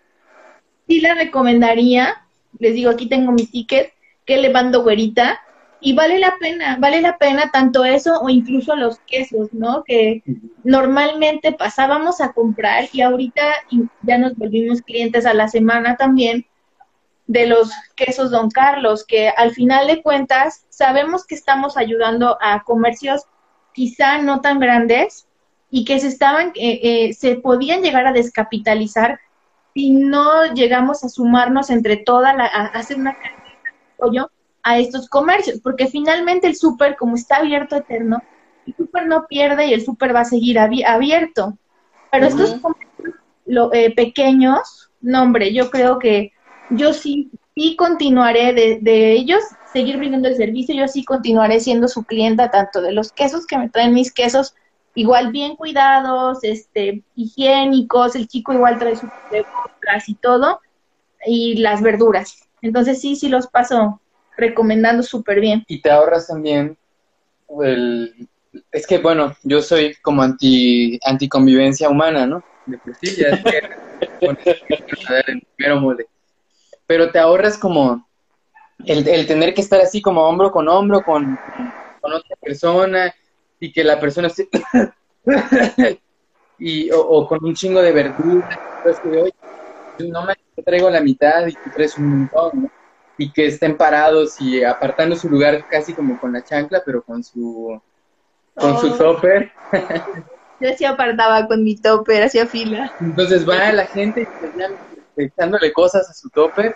sí la recomendaría. Les digo, aquí tengo mi ticket, que le mando, güerita. Y vale la pena tanto eso o incluso los quesos, ¿no? Que normalmente pasábamos a comprar, y ahorita ya nos volvimos clientes a la semana también de los quesos Don Carlos, que al final de cuentas sabemos que estamos ayudando a comercios quizá no tan grandes, y que se podían llegar a descapitalizar si no llegamos a sumarnos entre toda a hacer una cadena de apoyo a estos comercios, porque finalmente el súper, como está abierto eterno, el súper no pierde y el súper va a seguir abierto. Pero estos comercios pequeños, no hombre, yo creo que yo sí continuaré de ellos, seguir brindando el servicio. Yo sí continuaré siendo su clienta, tanto de los quesos, que me traen mis quesos igual bien cuidados, higiénicos, el chico igual trae sus casi todo, y las verduras. Entonces sí los paso recomendando súper bien. Y te ahorras también es que, bueno, yo soy como anticonvivencia humana, ¿no? De pues sí, ya es que, bueno, el mero mole. pero te ahorras como el tener que estar así como hombro con otra persona y que la persona se... o con un chingo de verduras, pues que, oye, no me traigo la mitad y tú traes un montón, ¿no? Y que estén parados y apartando su lugar casi como con la chancla, pero con su topper. Yo sí apartaba con mi topper, hacía fila. Entonces va la gente y echándole cosas a su topper.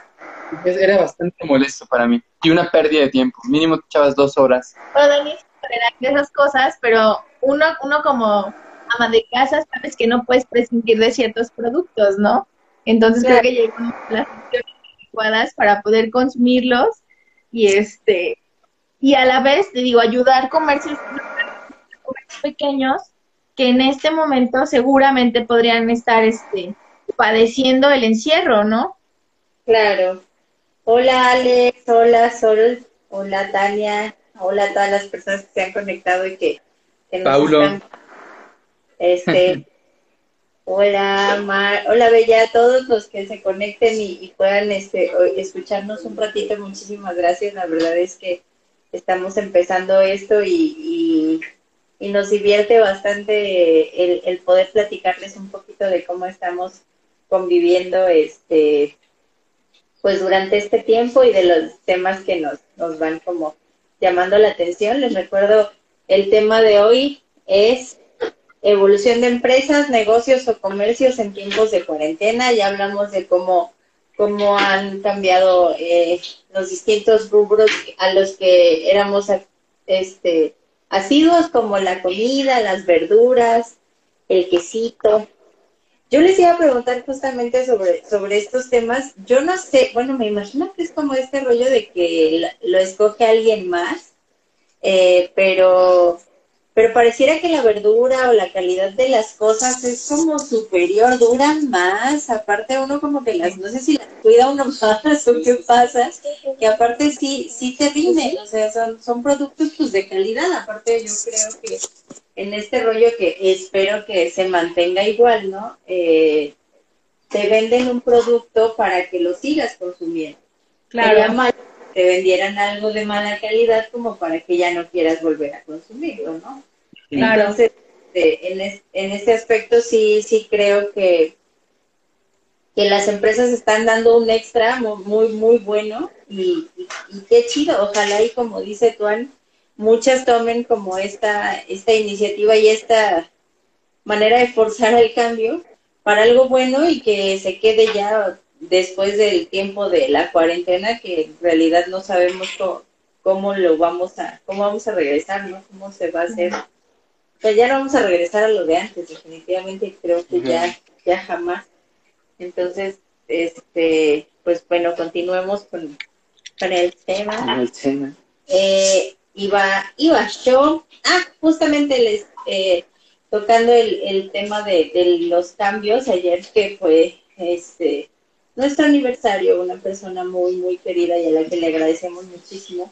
Era bastante molesto para mí. Y una pérdida de tiempo. Mínimo te echabas 2 horas. Bueno, Dani, esas cosas, pero uno como ama de casa sabes que no puedes prescindir de ciertos productos, ¿no? Entonces claro, creo que llegamos a las opciones adecuadas para poder consumirlos y a la vez, te digo, ayudar a comercios pequeños que en este momento seguramente podrían estar padeciendo el encierro, ¿no? Claro. Hola Alex, hola Sol, hola Tania, hola a todas las personas que se han conectado y que nos Paulo. Están... hola Mar, hola Bella, a todos los que se conecten y puedan escucharnos un ratito, muchísimas gracias. La verdad es que estamos empezando esto y nos divierte bastante el poder platicarles un poquito de cómo estamos conviviendo pues durante este tiempo y de los temas que nos van como llamando la atención. Les recuerdo, el tema de hoy es evolución de empresas, negocios o comercios en tiempos de cuarentena. Ya hablamos de cómo han cambiado los distintos rubros a los que éramos asiduos, como la comida, las verduras, el quesito. Yo les iba a preguntar justamente sobre estos temas. Yo no sé, bueno, me imagino que es como este rollo de que lo escoge alguien más, pero pareciera que la verdura o la calidad de las cosas es como superior, duran más. Aparte uno como que no sé si las cuida uno más o qué pasa, que aparte sí te rinden, o sea, son productos pues de calidad. Aparte yo creo que... en este rollo que espero que se mantenga igual, ¿no? Te venden un producto para que lo sigas consumiendo. Claro. Sería malo que te vendieran algo de mala calidad como para que ya no quieras volver a consumirlo, ¿no? Claro. Entonces, en este aspecto sí creo que las empresas están dando un extra muy, muy bueno y qué chido. Ojalá y como dice Tuan, muchas tomen como esta iniciativa y esta manera de forzar el cambio para algo bueno y que se quede ya después del tiempo de la cuarentena, que en realidad no sabemos cómo vamos a regresar, ¿no? Cómo se va a hacer. Pues ya no vamos a regresar a lo de antes, definitivamente creo que ya jamás. Entonces, pues bueno, continuemos con el tema. Con el tema. Iba yo, justamente tocando el tema de los cambios, ayer que fue nuestro aniversario, una persona muy, muy querida y a la que le agradecemos muchísimo,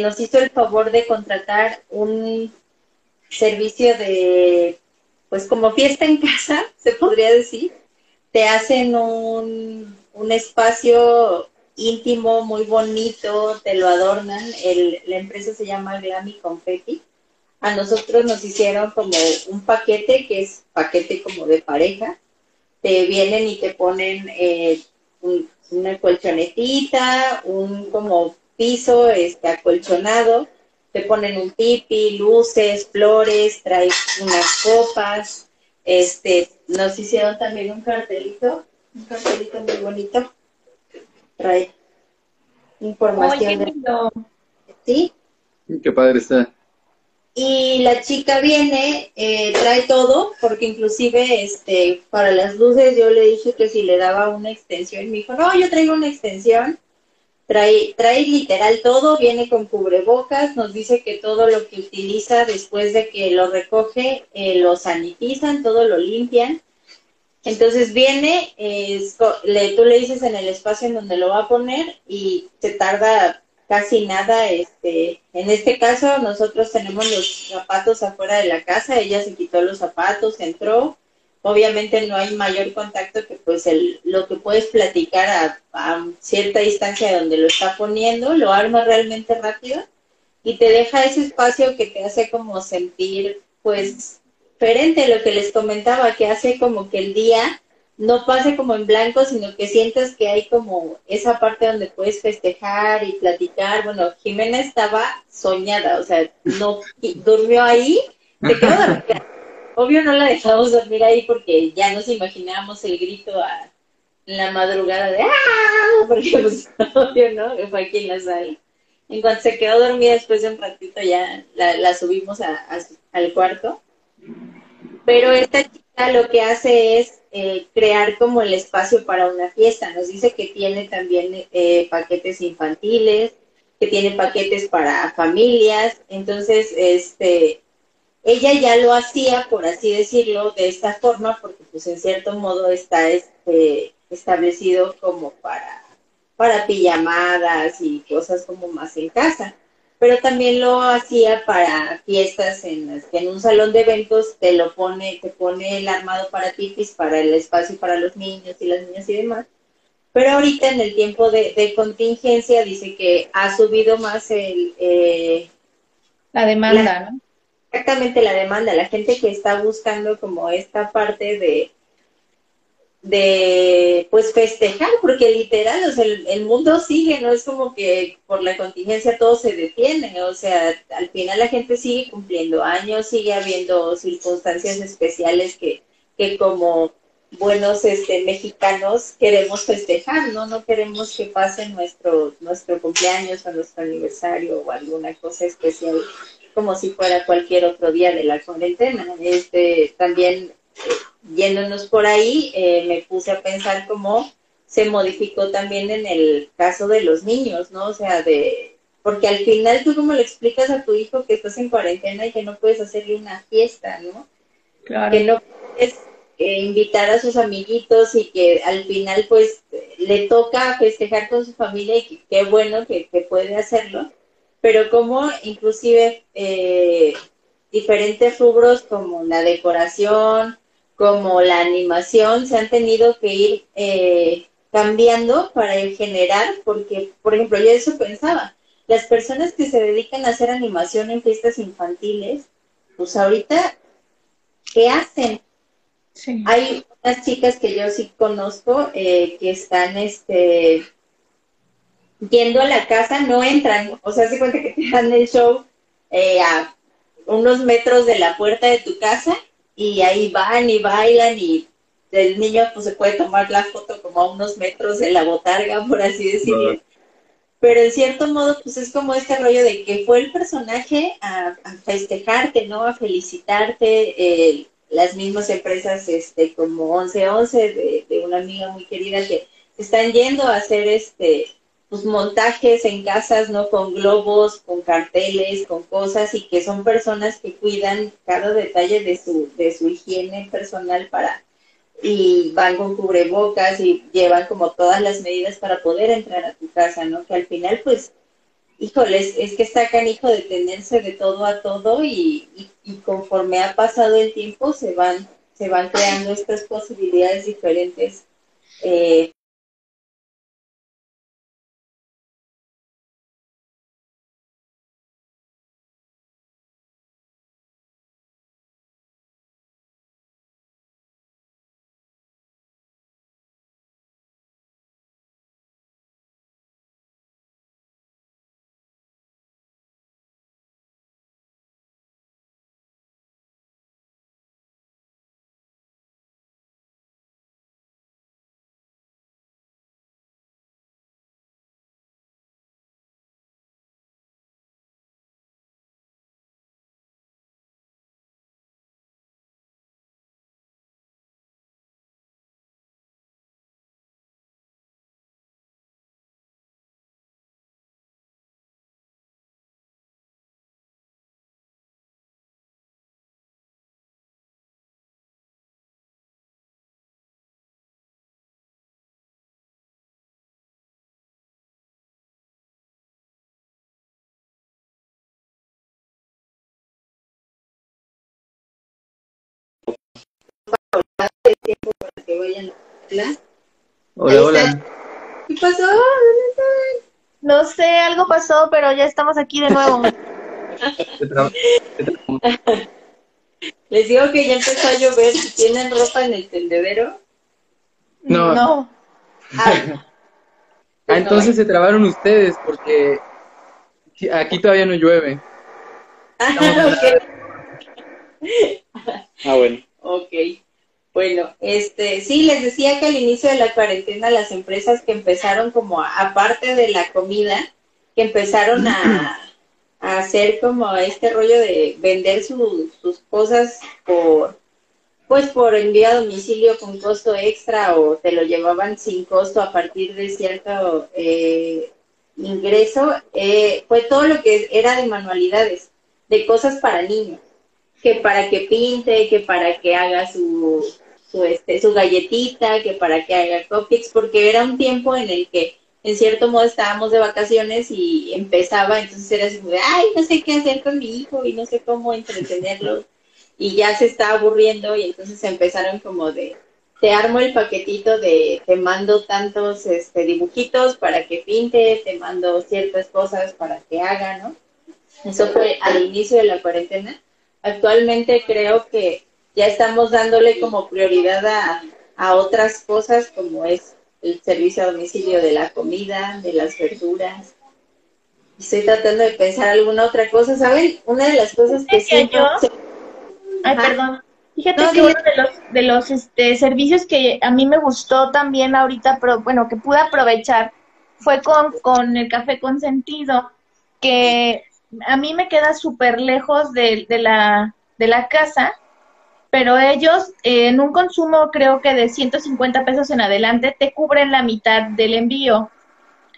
nos hizo el favor de contratar un servicio de, pues como fiesta en casa, se podría decir. Te hacen un espacio íntimo, muy bonito, te lo adornan. La empresa se llama Glami Confetti. A nosotros nos hicieron como un paquete, que es paquete como de pareja. Te vienen y te ponen una colchonetita, un como piso acolchonado. Te ponen un tipi, luces, flores, traes unas copas. Nos hicieron también un cartelito muy bonito. Trae información. ¿Sí? Qué padre está. Y la chica viene, trae todo, porque inclusive para las luces yo le dije que si le daba una extensión, me dijo, no, yo traigo una extensión. Trae literal todo, viene con cubrebocas, nos dice que todo lo que utiliza después de que lo recoge, lo sanitizan, todo lo limpian. Entonces viene, tú le dices en el espacio en donde lo va a poner y se tarda casi nada. En este caso nosotros tenemos los zapatos afuera de la casa, ella se quitó los zapatos, entró, obviamente no hay mayor contacto que pues lo que puedes platicar a cierta distancia de donde lo está poniendo, lo arma realmente rápido y te deja ese espacio que te hace como sentir pues diferente, lo que les comentaba, que hace como que el día no pase como en blanco, sino que sientas que hay como esa parte donde puedes festejar y platicar. Bueno, Jimena estaba soñada, o sea, no durmió ahí, se quedó dormida. Obvio no la dejamos dormir ahí porque ya nos imaginábamos el grito en la madrugada de ¡ah! Porque pues obvio, ¿no? Que fue aquí en la sala. En cuanto se quedó dormida después de un ratito ya la subimos al cuarto. Pero esta chica lo que hace es crear como el espacio para una fiesta. Nos dice que tiene también paquetes infantiles, que tiene paquetes para familias. Entonces, ella ya lo hacía, por así decirlo, de esta forma, porque pues en cierto modo está establecido como para pijamadas y cosas como más en casa. Pero también lo hacía para fiestas en las que en un salón de eventos te pone el armado para tipis, para el espacio para los niños y las niñas y demás. Pero ahorita en el tiempo de contingencia dice que ha subido más la demanda, ¿no? Exactamente, la demanda, la gente que está buscando como esta parte de pues festejar, porque literal, o sea, el mundo sigue, no es como que por la contingencia todo se detiene, o sea, al final la gente sigue cumpliendo años, sigue habiendo circunstancias especiales que como buenos mexicanos queremos festejar, no queremos que pase nuestro cumpleaños o nuestro aniversario o alguna cosa especial como si fuera cualquier otro día de la cuarentena. También yéndonos por ahí, me puse a pensar cómo se modificó también en el caso de los niños, ¿no? O sea, porque al final tú como le explicas a tu hijo que estás en cuarentena y que no puedes hacerle una fiesta, ¿no? Claro. Que no puedes invitar a sus amiguitos y que al final pues le toca festejar con su familia y qué bueno que puede hacerlo, pero como inclusive diferentes rubros como la decoración, como la animación, se han tenido que ir cambiando para generar, porque, por ejemplo, yo eso pensaba, las personas que se dedican a hacer animación en fiestas infantiles, pues ahorita, ¿qué hacen? Sí. Hay unas chicas que yo sí conozco que están yendo a la casa, no entran, o sea, se cuenta que te dan el show a unos metros de la puerta de tu casa, y ahí van y bailan y el niño pues se puede tomar la foto como a unos metros de la botarga, por así decirlo. Pero en cierto modo pues es como este rollo de que fue el personaje a festejarte, ¿no? A felicitarte. Las mismas empresas como 1111 de una amiga muy querida que están yendo a hacer pues montajes en casas, ¿no? Con globos, con carteles, con cosas, y que son personas que cuidan cada detalle de su higiene personal y van con cubrebocas y llevan como todas las medidas para poder entrar a tu casa, ¿no? Que al final, pues, híjoles, es que está canijo de tenerse de todo a todo y conforme ha pasado el tiempo se van creando estas posibilidades diferentes, de tiempo para que vayan a clase. Hola, hola. ¿Qué pasó? No sé, algo pasó, pero ya estamos aquí de nuevo. Les digo que ya empezó a llover. ¿Tienen ropa en el tendedero? No. No. Ah. Ah, entonces se trabaron ustedes porque aquí todavía no llueve. Ah, okay. Ah, bueno. Ok. Bueno, sí, les decía que al inicio de la cuarentena las empresas que empezaron como, aparte de la comida, que empezaron a hacer como este rollo de vender sus cosas por envío a domicilio con costo extra, o te lo llevaban sin costo a partir de cierto ingreso, fue todo lo que era de manualidades, de cosas para niños, que para que pinte, que para que haga su galletita, que para que haga cupcakes, porque era un tiempo en el que en cierto modo estábamos de vacaciones y empezaba, entonces era así como, ay, no sé qué hacer con mi hijo y no sé cómo entretenerlo y ya se está aburriendo, y entonces empezaron como de, te armo el paquetito de, te mando tantos dibujitos para que pinte, te mando ciertas cosas para que haga, ¿no? Eso fue al inicio de la cuarentena. Actualmente creo que ya estamos dándole como prioridad a otras cosas, como es el servicio a domicilio de la comida, de las verduras. Estoy tratando de pensar alguna otra cosa. ¿Saben? Una de las cosas que siempre... Ay, perdón. Fíjate que uno de los servicios que a mí me gustó también ahorita, pero bueno, que pude aprovechar, fue con el Café Consentido, que a mí me queda súper lejos de la casa, pero ellos en un consumo creo que de 150 pesos en adelante te cubren la mitad del envío.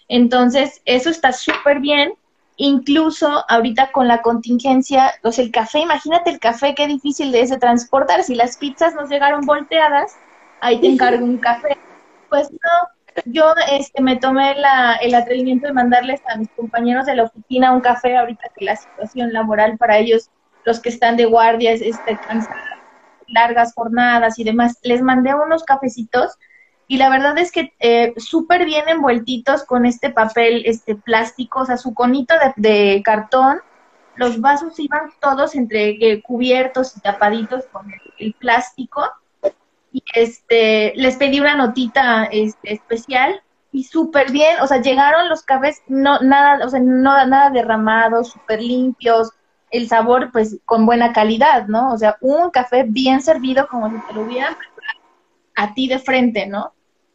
Entonces, eso está súper bien. Incluso ahorita con la contingencia, o sea, el café, imagínate el café, qué difícil es de transportar. Si las pizzas nos llegaron volteadas, ahí te encargo un café. Pues no, yo me tomé el atrevimiento de mandarles a mis compañeros de la oficina un café, ahorita que la situación laboral para ellos, los que están de guardias, largas jornadas y demás, les mandé unos cafecitos. Y la verdad es que súper bien envueltitos con este papel plástico, o sea, su conito de cartón. Los vasos iban todos entre cubiertos y tapaditos con el plástico. Y les pedí una notita especial y súper bien. O sea, llegaron los cafés, nada derramados, súper limpios. El sabor, pues, con buena calidad, ¿no? O sea, un café bien servido como si te lo hubieran preparado a ti de frente, ¿no?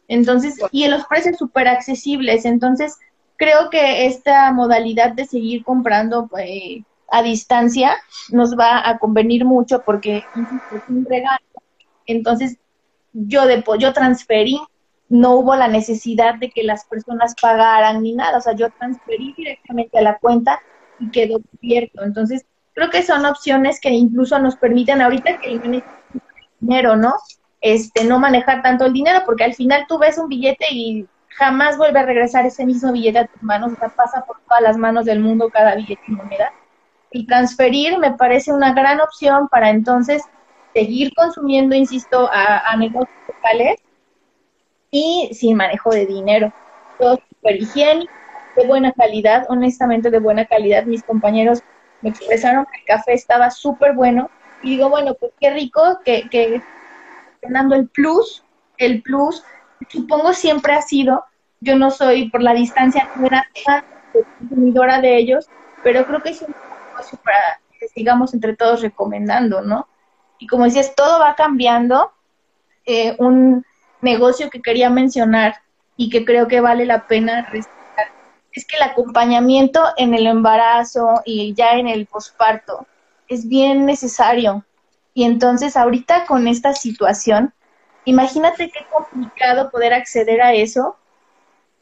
Entonces, y los precios súper accesibles. Entonces, creo que esta modalidad de seguir comprando a distancia nos va a convenir mucho porque es un regalo. Entonces, yo transferí, no hubo la necesidad de que las personas pagaran ni nada. O sea, yo transferí directamente a la cuenta y quedó cubierto. Entonces, creo que son opciones que incluso nos permiten ahorita que el dinero, ¿no? No manejar tanto el dinero, porque al final tú ves un billete y jamás vuelve a regresar ese mismo billete a tus manos, o sea, pasa por todas las manos del mundo cada billete y moneda. Y transferir me parece una gran opción para entonces seguir consumiendo, insisto, a negocios locales y sin manejo de dinero. Todo súper higiénico, de buena calidad, honestamente de buena calidad. Mis compañeros me expresaron que el café estaba súper bueno y digo, bueno, pues qué rico que Fernando, el plus, supongo siempre ha sido, yo no soy por la distancia tan consumidora de ellos, pero creo que es un negocio para que sigamos entre todos recomendando, ¿no? Y como decías, todo va cambiando. Un negocio que quería mencionar y que creo que vale la pena rescatar es que el acompañamiento en el embarazo y ya en el posparto es bien necesario. Y entonces ahorita con esta situación, imagínate qué complicado poder acceder a eso.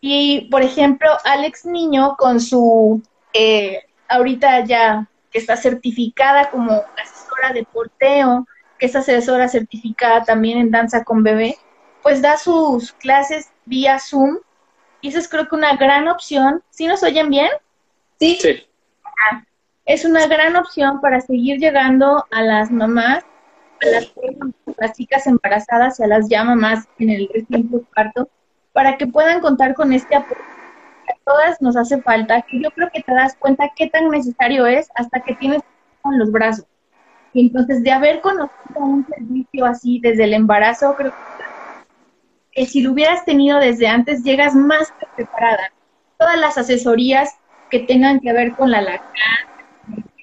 Y, por ejemplo, Alex Niño con su, ahorita ya que está certificada como asesora de porteo, que es asesora certificada también en danza con bebé, pues da sus clases vía Zoom. Y eso es creo que una gran opción. ¿Sí nos oyen bien? Sí. Sí. Ah. Es una gran opción para seguir llegando a las mamás, a las personas las chicas embarazadas y a las ya mamás en el recién postparto, para que puedan contar con este apoyo que a todas nos hace falta, que yo creo que te das cuenta qué tan necesario es hasta que tienes con los brazos. Y entonces, de haber conocido un servicio así desde el embarazo, creo que si lo hubieras tenido desde antes, llegas más preparada. Todas las asesorías que tengan que ver con la lactancia,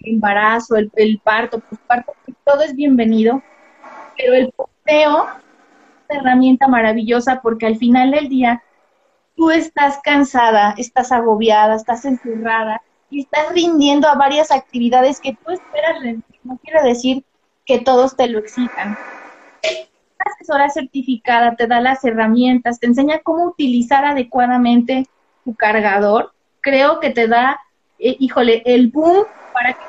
el embarazo, el parto, postparto, todo es bienvenido, pero el posteo es una herramienta maravillosa porque al final del día tú estás cansada, estás agobiada, estás encerrada y estás rindiendo a varias actividades que tú esperas rendir. No quiero decir que todos te lo exijan. Una asesora certificada te da las herramientas, te enseña cómo utilizar adecuadamente tu cargador. Creo que te da, híjole, el boom para que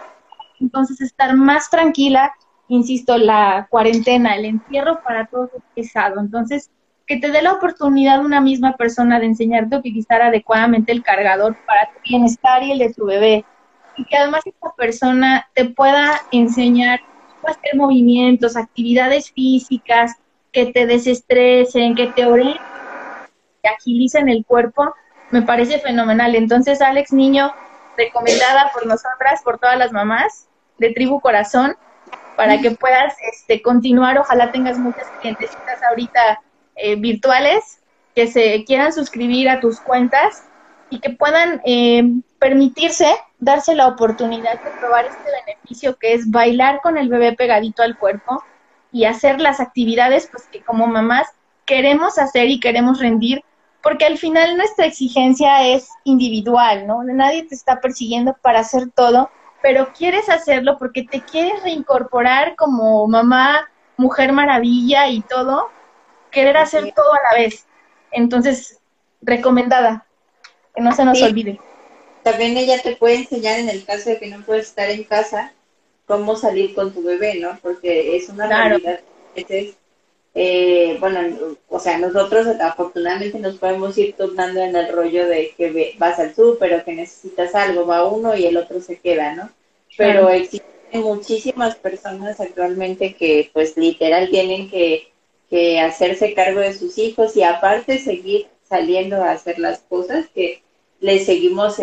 entonces estar más tranquila. Insisto, la cuarentena, el encierro para todos es pesado. Entonces, que te dé la oportunidad una misma persona de enseñarte a utilizar adecuadamente el cargador para tu bienestar y el de tu bebé. Y que además esta persona te pueda enseñar a hacer movimientos, actividades físicas, que te desestresen, que te orienten, que agilicen el cuerpo, me parece fenomenal. Entonces, Alex Niño, recomendada por nosotras, por todas las mamás de Tribu Corazón, para que puedas continuar. Ojalá tengas muchas clientecitas ahorita virtuales que se quieran suscribir a tus cuentas y que puedan permitirse darse la oportunidad de probar este beneficio que es bailar con el bebé pegadito al cuerpo y hacer las actividades pues que como mamás queremos hacer y queremos rendir, porque al final nuestra exigencia es individual, ¿no? Nadie te está persiguiendo para hacer todo, pero quieres hacerlo porque te quieres reincorporar como mamá, mujer maravilla y todo, querer hacer todo a la vez. Entonces, recomendada, que no se nos olvide. También ella te puede enseñar, en el caso de que no puedes estar en casa, cómo salir con tu bebé, ¿no? Porque es una realidad. Entonces, bueno, o sea, nosotros afortunadamente nos podemos ir turnando en el rollo de que vas al súper o que necesitas algo, va uno y el otro se queda, ¿no? Pero existen muchísimas personas actualmente que pues literal tienen que hacerse cargo de sus hijos y aparte seguir saliendo a hacer las cosas que les seguimos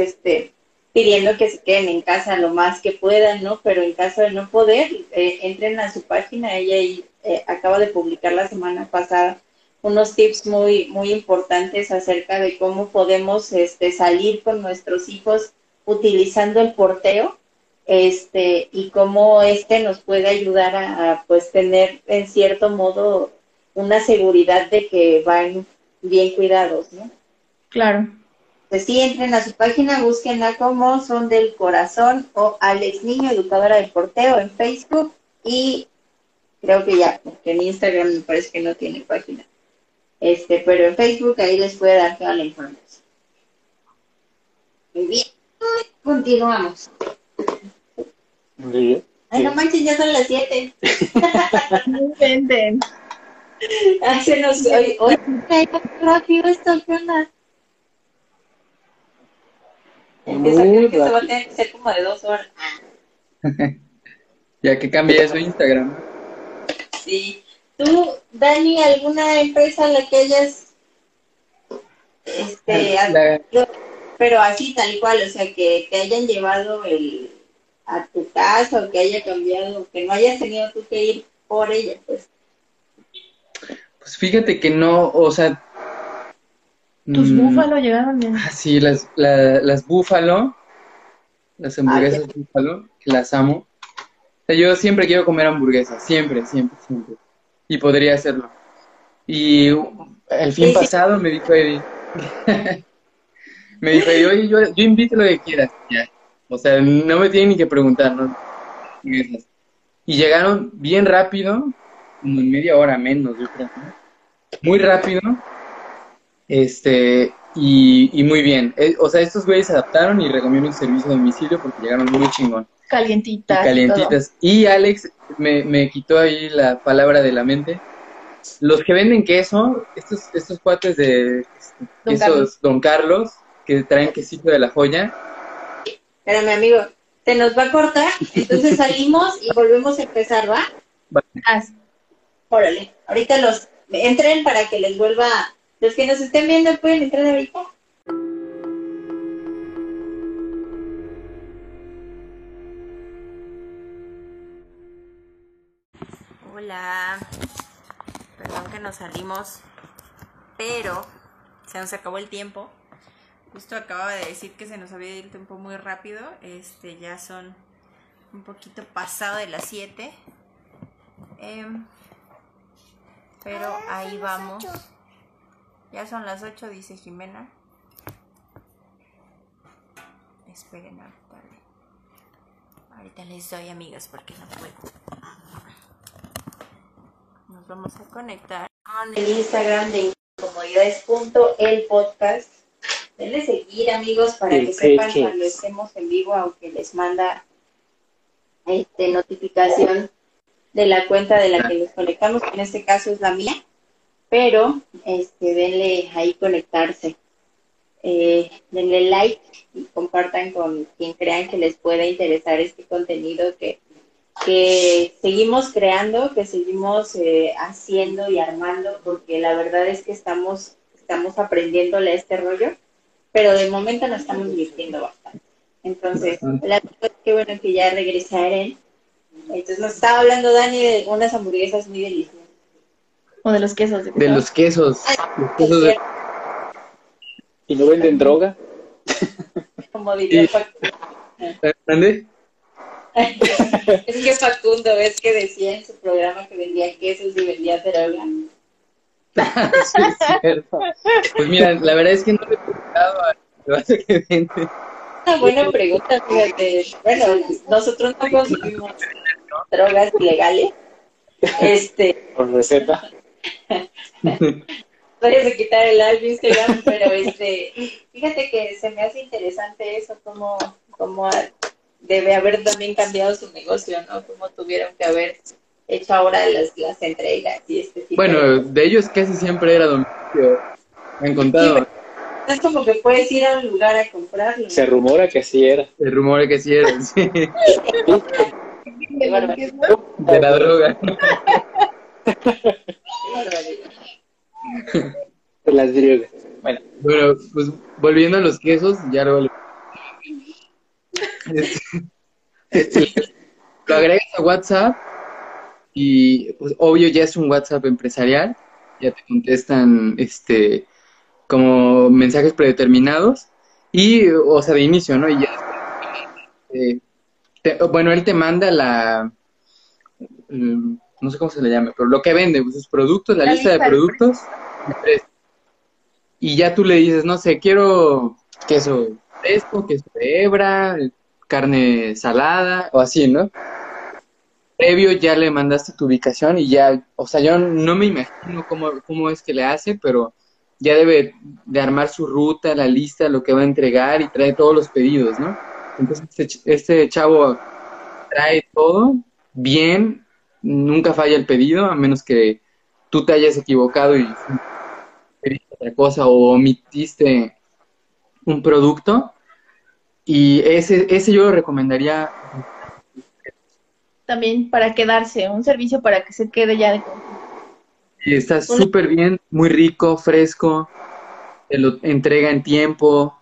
pidiendo que se queden en casa lo más que puedan, ¿no? Pero en caso de no poder, entren a su página, ella y acaba de publicar la semana pasada unos tips muy, muy importantes acerca de cómo podemos salir con nuestros hijos utilizando el porteo y cómo nos puede ayudar a pues tener en cierto modo una seguridad de que van bien cuidados, ¿no? Claro. Pues sí, entren a su página, búsquenla como Son del Corazón o Alex Niño, educadora de porteo en Facebook, y creo que ya, porque en Instagram me parece que no tiene página. Pero en Facebook ahí les puede dar toda la información. Muy bien. Continuamos. Muy bien. Ay, no manches, ya son las 7. No inventen. Hácenos hoy. Rápido esto, ¿qué onda? Empieza a creer que esto va a tener que ser como de 2 horas. Ya que cambié eso Instagram. Sí. ¿Tú, Dani, alguna empresa en la que hayas pero así tal cual, o sea, que te hayan llevado a tu casa o que haya cambiado, que no hayas tenido tú que ir por ella, pues? Pues fíjate que no, o sea... ¿Tus búfalo llegaron bien? Ah, sí, las búfalo, las hamburguesas búfalo, que las amo. O sea, yo siempre quiero comer hamburguesas, siempre, siempre, siempre. Y podría hacerlo. Y el fin pasado me dijo Edith, me dijo, oye, yo invito lo que quieras, ya. O sea, no me tienen ni que preguntar, ¿no? Y llegaron bien rápido, como en media hora menos, yo creo, ¿no? Muy rápido, y muy bien. O sea, estos güeyes se adaptaron y recomiendo el servicio a domicilio porque llegaron muy chingón. Calientitas. Y calientitas. Todo. Y Alex me quitó ahí la palabra de la mente. Los que venden queso, estos cuates de Don Carlos, que traen quesito de La Joya. Espérame, amigo, se nos va a cortar, entonces salimos y volvemos a empezar, ¿va? Vale. Órale, ahorita los entren para que les vuelva, los que nos estén viendo pueden entrar ahorita. Hola, perdón que nos salimos, pero se nos acabó el tiempo. Justo acababa de decir que se nos había ido el tiempo muy rápido. Ya son un poquito pasado de las 7. Pero ahí vamos. Ya son las 8, dice Jimena. Esperen, ahorita les doy, amigas, porque no puedo. Nos vamos a conectar con el Instagram de incomodidades.elpodcast. Denle seguir, amigos, para que sepan cuando estemos en vivo, aunque les manda notificación de la cuenta de la que nos conectamos, que en este caso es la mía, pero denle ahí conectarse, denle like y compartan con quien crean que les pueda interesar este contenido que seguimos creando, que seguimos haciendo y armando, porque la verdad es que estamos aprendiéndole a este rollo, pero de momento nos estamos divirtiendo bastante. Entonces, qué bueno que ya regresaré. Entonces nos estaba hablando Dani de unas hamburguesas muy deliciosas. O de los quesos. De los quesos. Ay, los quesos de... ¿Y no venden droga? Como diría Facundo. Es que Facundo, es que decía en su programa que vendía quesos y vendía droga. Sí, es cierto. Pues mira, la verdad es que no le he preguntado a lo que vende. Una buena pregunta, fíjate. Bueno, nosotros no consumimos drogas ilegales. Por receta. Voy a quitar el live Instagram, pero fíjate que se me hace interesante eso, cómo debe haber también cambiado su negocio, ¿no? Cómo tuvieron que haber hecho ahora las entregas y tipo. Bueno, de ellos casi siempre era domicilio. Me han contado. Sí, es como que puedes ir a un lugar a comprarlo. Se rumora que así era. Se rumora que así era, sí. De la droga. De las drogas. Bueno, pues volviendo a los quesos, ya lo... Lo agregas a WhatsApp y, pues, obvio, ya es un WhatsApp empresarial. Ya te contestan, como mensajes predeterminados y, o sea, de inicio, ¿no? Y ya él te manda no sé cómo se le llama, pero lo que vende, pues, sus productos, la lista de productos. Y ya tú le dices, no sé, quiero queso fresco, queso de hebra, carne salada o así, ¿no? Previo ya le mandaste tu ubicación y ya, o sea, yo no me imagino cómo es que le hace, pero ya debe de armar su ruta, la lista, lo que va a entregar y trae todos los pedidos, ¿no? Entonces este chavo trae todo bien, nunca falla el pedido, a menos que tú te hayas equivocado y pediste otra cosa o omitiste un producto, y ese yo lo recomendaría. También para quedarse, un servicio para que se quede ya de... Y está súper bien, muy rico, fresco, te lo entrega en tiempo.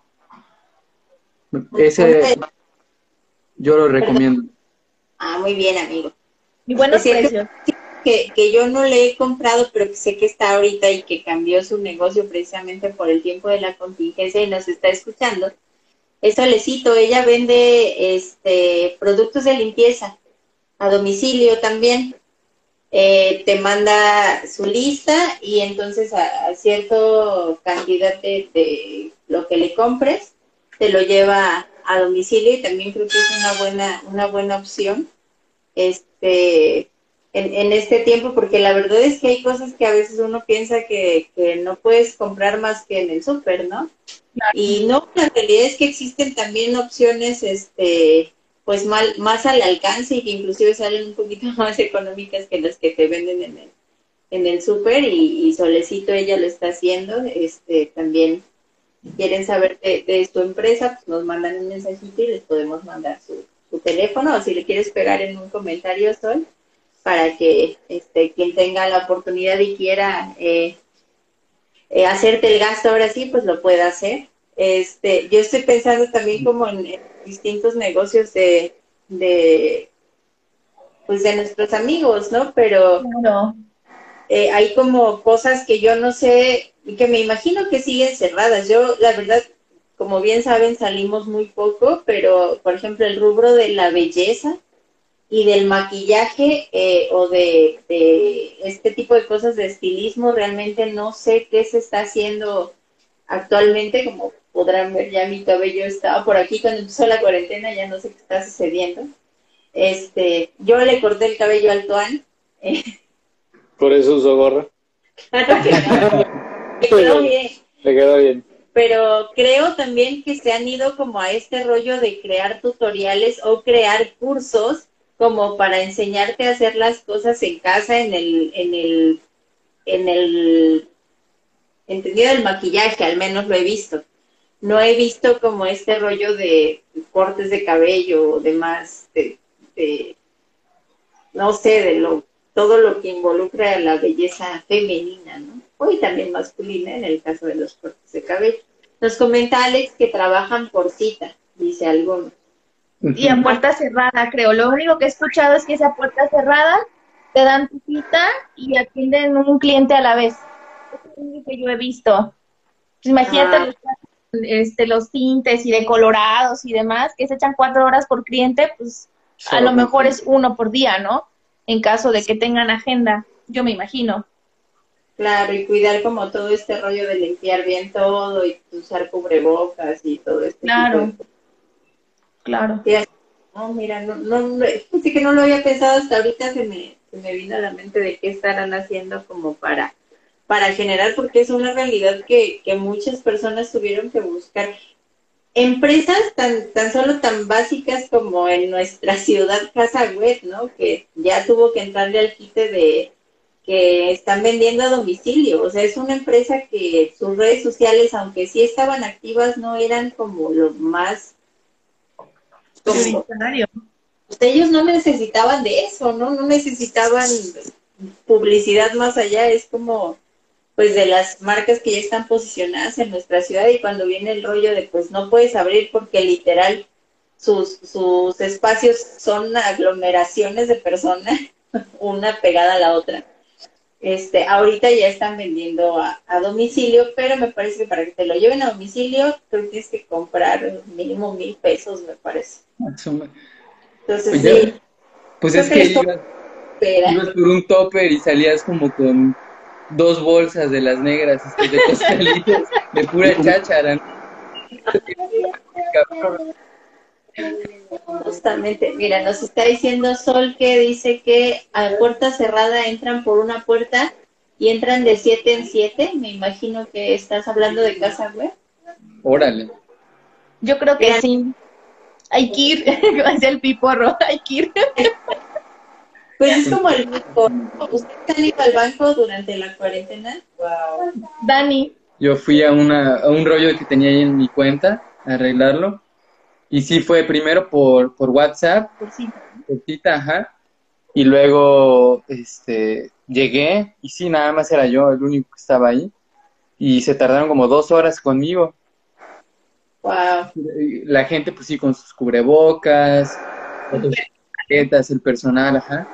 Ese yo lo recomiendo. Ah, muy bien, amigo. Y buenos precios. Que yo no le he comprado, pero que sé que está ahorita y que cambió su negocio precisamente por el tiempo de la contingencia y nos está escuchando. Es Solecito, ella vende productos de limpieza a domicilio también. Te manda su lista y entonces a cierta cantidad de lo que le compres te lo lleva a domicilio, y también creo que es una buena opción en este tiempo, porque la verdad es que hay cosas que a veces uno piensa que no puedes comprar más que en el súper, ¿no? Claro. Y no, la realidad es que existen también opciones pues más al alcance y que inclusive salen un poquito más económicas que las que te venden en el súper, y Solecito ella lo está haciendo. También quieren saber de tu empresa, pues nos mandan un mensajito y les podemos mandar su teléfono, o si le quieres pegar en un comentario, Sol, para que quien tenga la oportunidad y quiera hacerte el gasto ahora sí, pues lo pueda hacer. Yo estoy pensando también como en distintos negocios de nuestros amigos, ¿no? Pero no. Hay como cosas que yo no sé, que me imagino que siguen cerradas. Yo, la verdad, como bien saben, salimos muy poco, pero, por ejemplo, el rubro de la belleza y del maquillaje o de este tipo de cosas de estilismo, realmente no sé qué se está haciendo actualmente. Como podrán ver, ya mi cabello estaba por aquí cuando empezó la cuarentena, ya no sé qué está sucediendo. Yo le corté el cabello al Tuan. ¿Por eso usó gorra? Claro que no. Me quedó bien. Me quedó bien. Pero creo también que se han ido como a este rollo de crear tutoriales o crear cursos como para enseñarte a hacer las cosas en casa, entendido el maquillaje, al menos lo he visto. No he visto como este rollo de cortes de cabello o demás, no sé, todo lo que involucra a la belleza femenina, ¿no? Hoy también masculina en el caso de los cortes de cabello. Nos comenta Alex que trabajan por cita, dice alguno. Y a puerta cerrada, creo. Lo único que he escuchado es que esa puerta cerrada te dan tu cita y atienden un cliente a la vez. Es lo único que yo he visto. Imagínate los tintes y decolorados y demás, que se echan 4 horas por cliente, pues a lo mejor es uno por día, ¿no? En caso de que tengan agenda, yo me imagino. Claro, y cuidar como todo este rollo de limpiar bien todo y usar cubrebocas y todo esto. Claro, claro. No, mira, no, sí que no lo había pensado hasta ahorita, se me vino a la mente de qué estarán haciendo como para generar, porque es una realidad que muchas personas tuvieron que buscar. Empresas tan solo básicas como en nuestra ciudad Casa Web, ¿no? Que ya tuvo que entrarle al quite de que están vendiendo a domicilio. O sea, es una empresa que sus redes sociales, aunque sí estaban activas, no eran como lo más... Ellos no necesitaban de eso, ¿no? No necesitaban publicidad más allá, es como... pues de las marcas que ya están posicionadas en nuestra ciudad, y cuando viene el rollo de pues no puedes abrir porque literal sus espacios son aglomeraciones de personas, una pegada a la otra. Ahorita ya están vendiendo a domicilio, pero me parece que para que te lo lleven a domicilio, tú tienes que comprar mínimo 1,000 pesos, me parece. Entonces, pues sí. Pues es que ibas por un topper y salías como con 2 bolsas de las negras, de costalitos, de pura cháchara. Justamente, mira, nos está diciendo Sol que dice que a puerta cerrada entran por una puerta y entran de 7 en 7. Me imagino que estás hablando de Casa Web. Órale. Yo creo que mira, sí. Hay que ir, es el piporro, hay que ir. Pues es como el banco. ¿Usted ha ido al banco durante la cuarentena? Wow. Dani. Yo fui a un rollo que tenía ahí en mi cuenta, a arreglarlo. Y sí fue primero por WhatsApp. Por cita. Por cita, ajá. Y luego llegué y sí, nada más era yo el único que estaba ahí. Y se tardaron como 2 horas conmigo. Wow. La gente pues sí con sus cubrebocas, otros, el personal, ajá.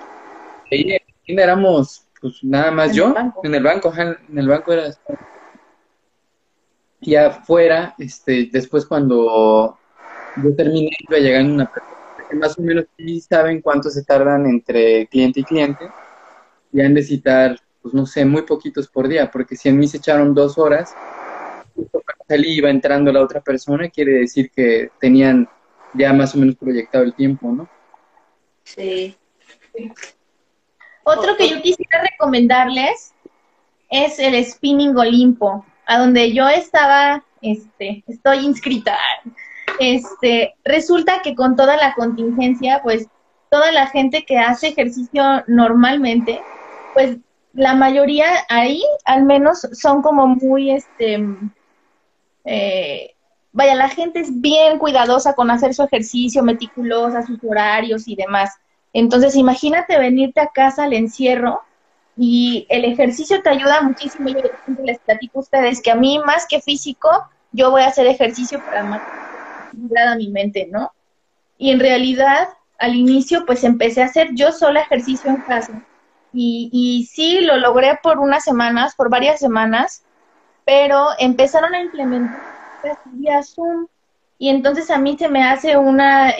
Y en fin, éramos, pues, nada más yo, en el banco era... Y afuera, después cuando yo terminé, iba a llegar una persona que más o menos sí saben cuánto se tardan entre cliente y cliente, y han de citar, pues, no sé, muy poquitos por día, porque si en mí se echaron 2 horas, justo cuando salí iba entrando la otra persona, quiere decir que tenían ya más o menos proyectado el tiempo, ¿no? Sí. Otro que yo quisiera recomendarles es el Spinning Olimpo, a donde yo estaba, estoy inscrita. Resulta que con toda la contingencia, pues, toda la gente que hace ejercicio normalmente, pues, la mayoría ahí, al menos, son como muy, vaya, la gente es bien cuidadosa con hacer su ejercicio, meticulosa, sus horarios y demás. Entonces, imagínate venirte a casa al encierro y el ejercicio te ayuda muchísimo. Yo siempre les platico a ustedes que a mí, más que físico, yo voy a hacer ejercicio para matar a mi mente, ¿no? Y en realidad, al inicio, pues empecé a hacer yo sola ejercicio en casa. Y sí, lo logré por unas semanas, por varias semanas, pero empezaron a implementar vía Zoom. Y entonces a mí se me hace una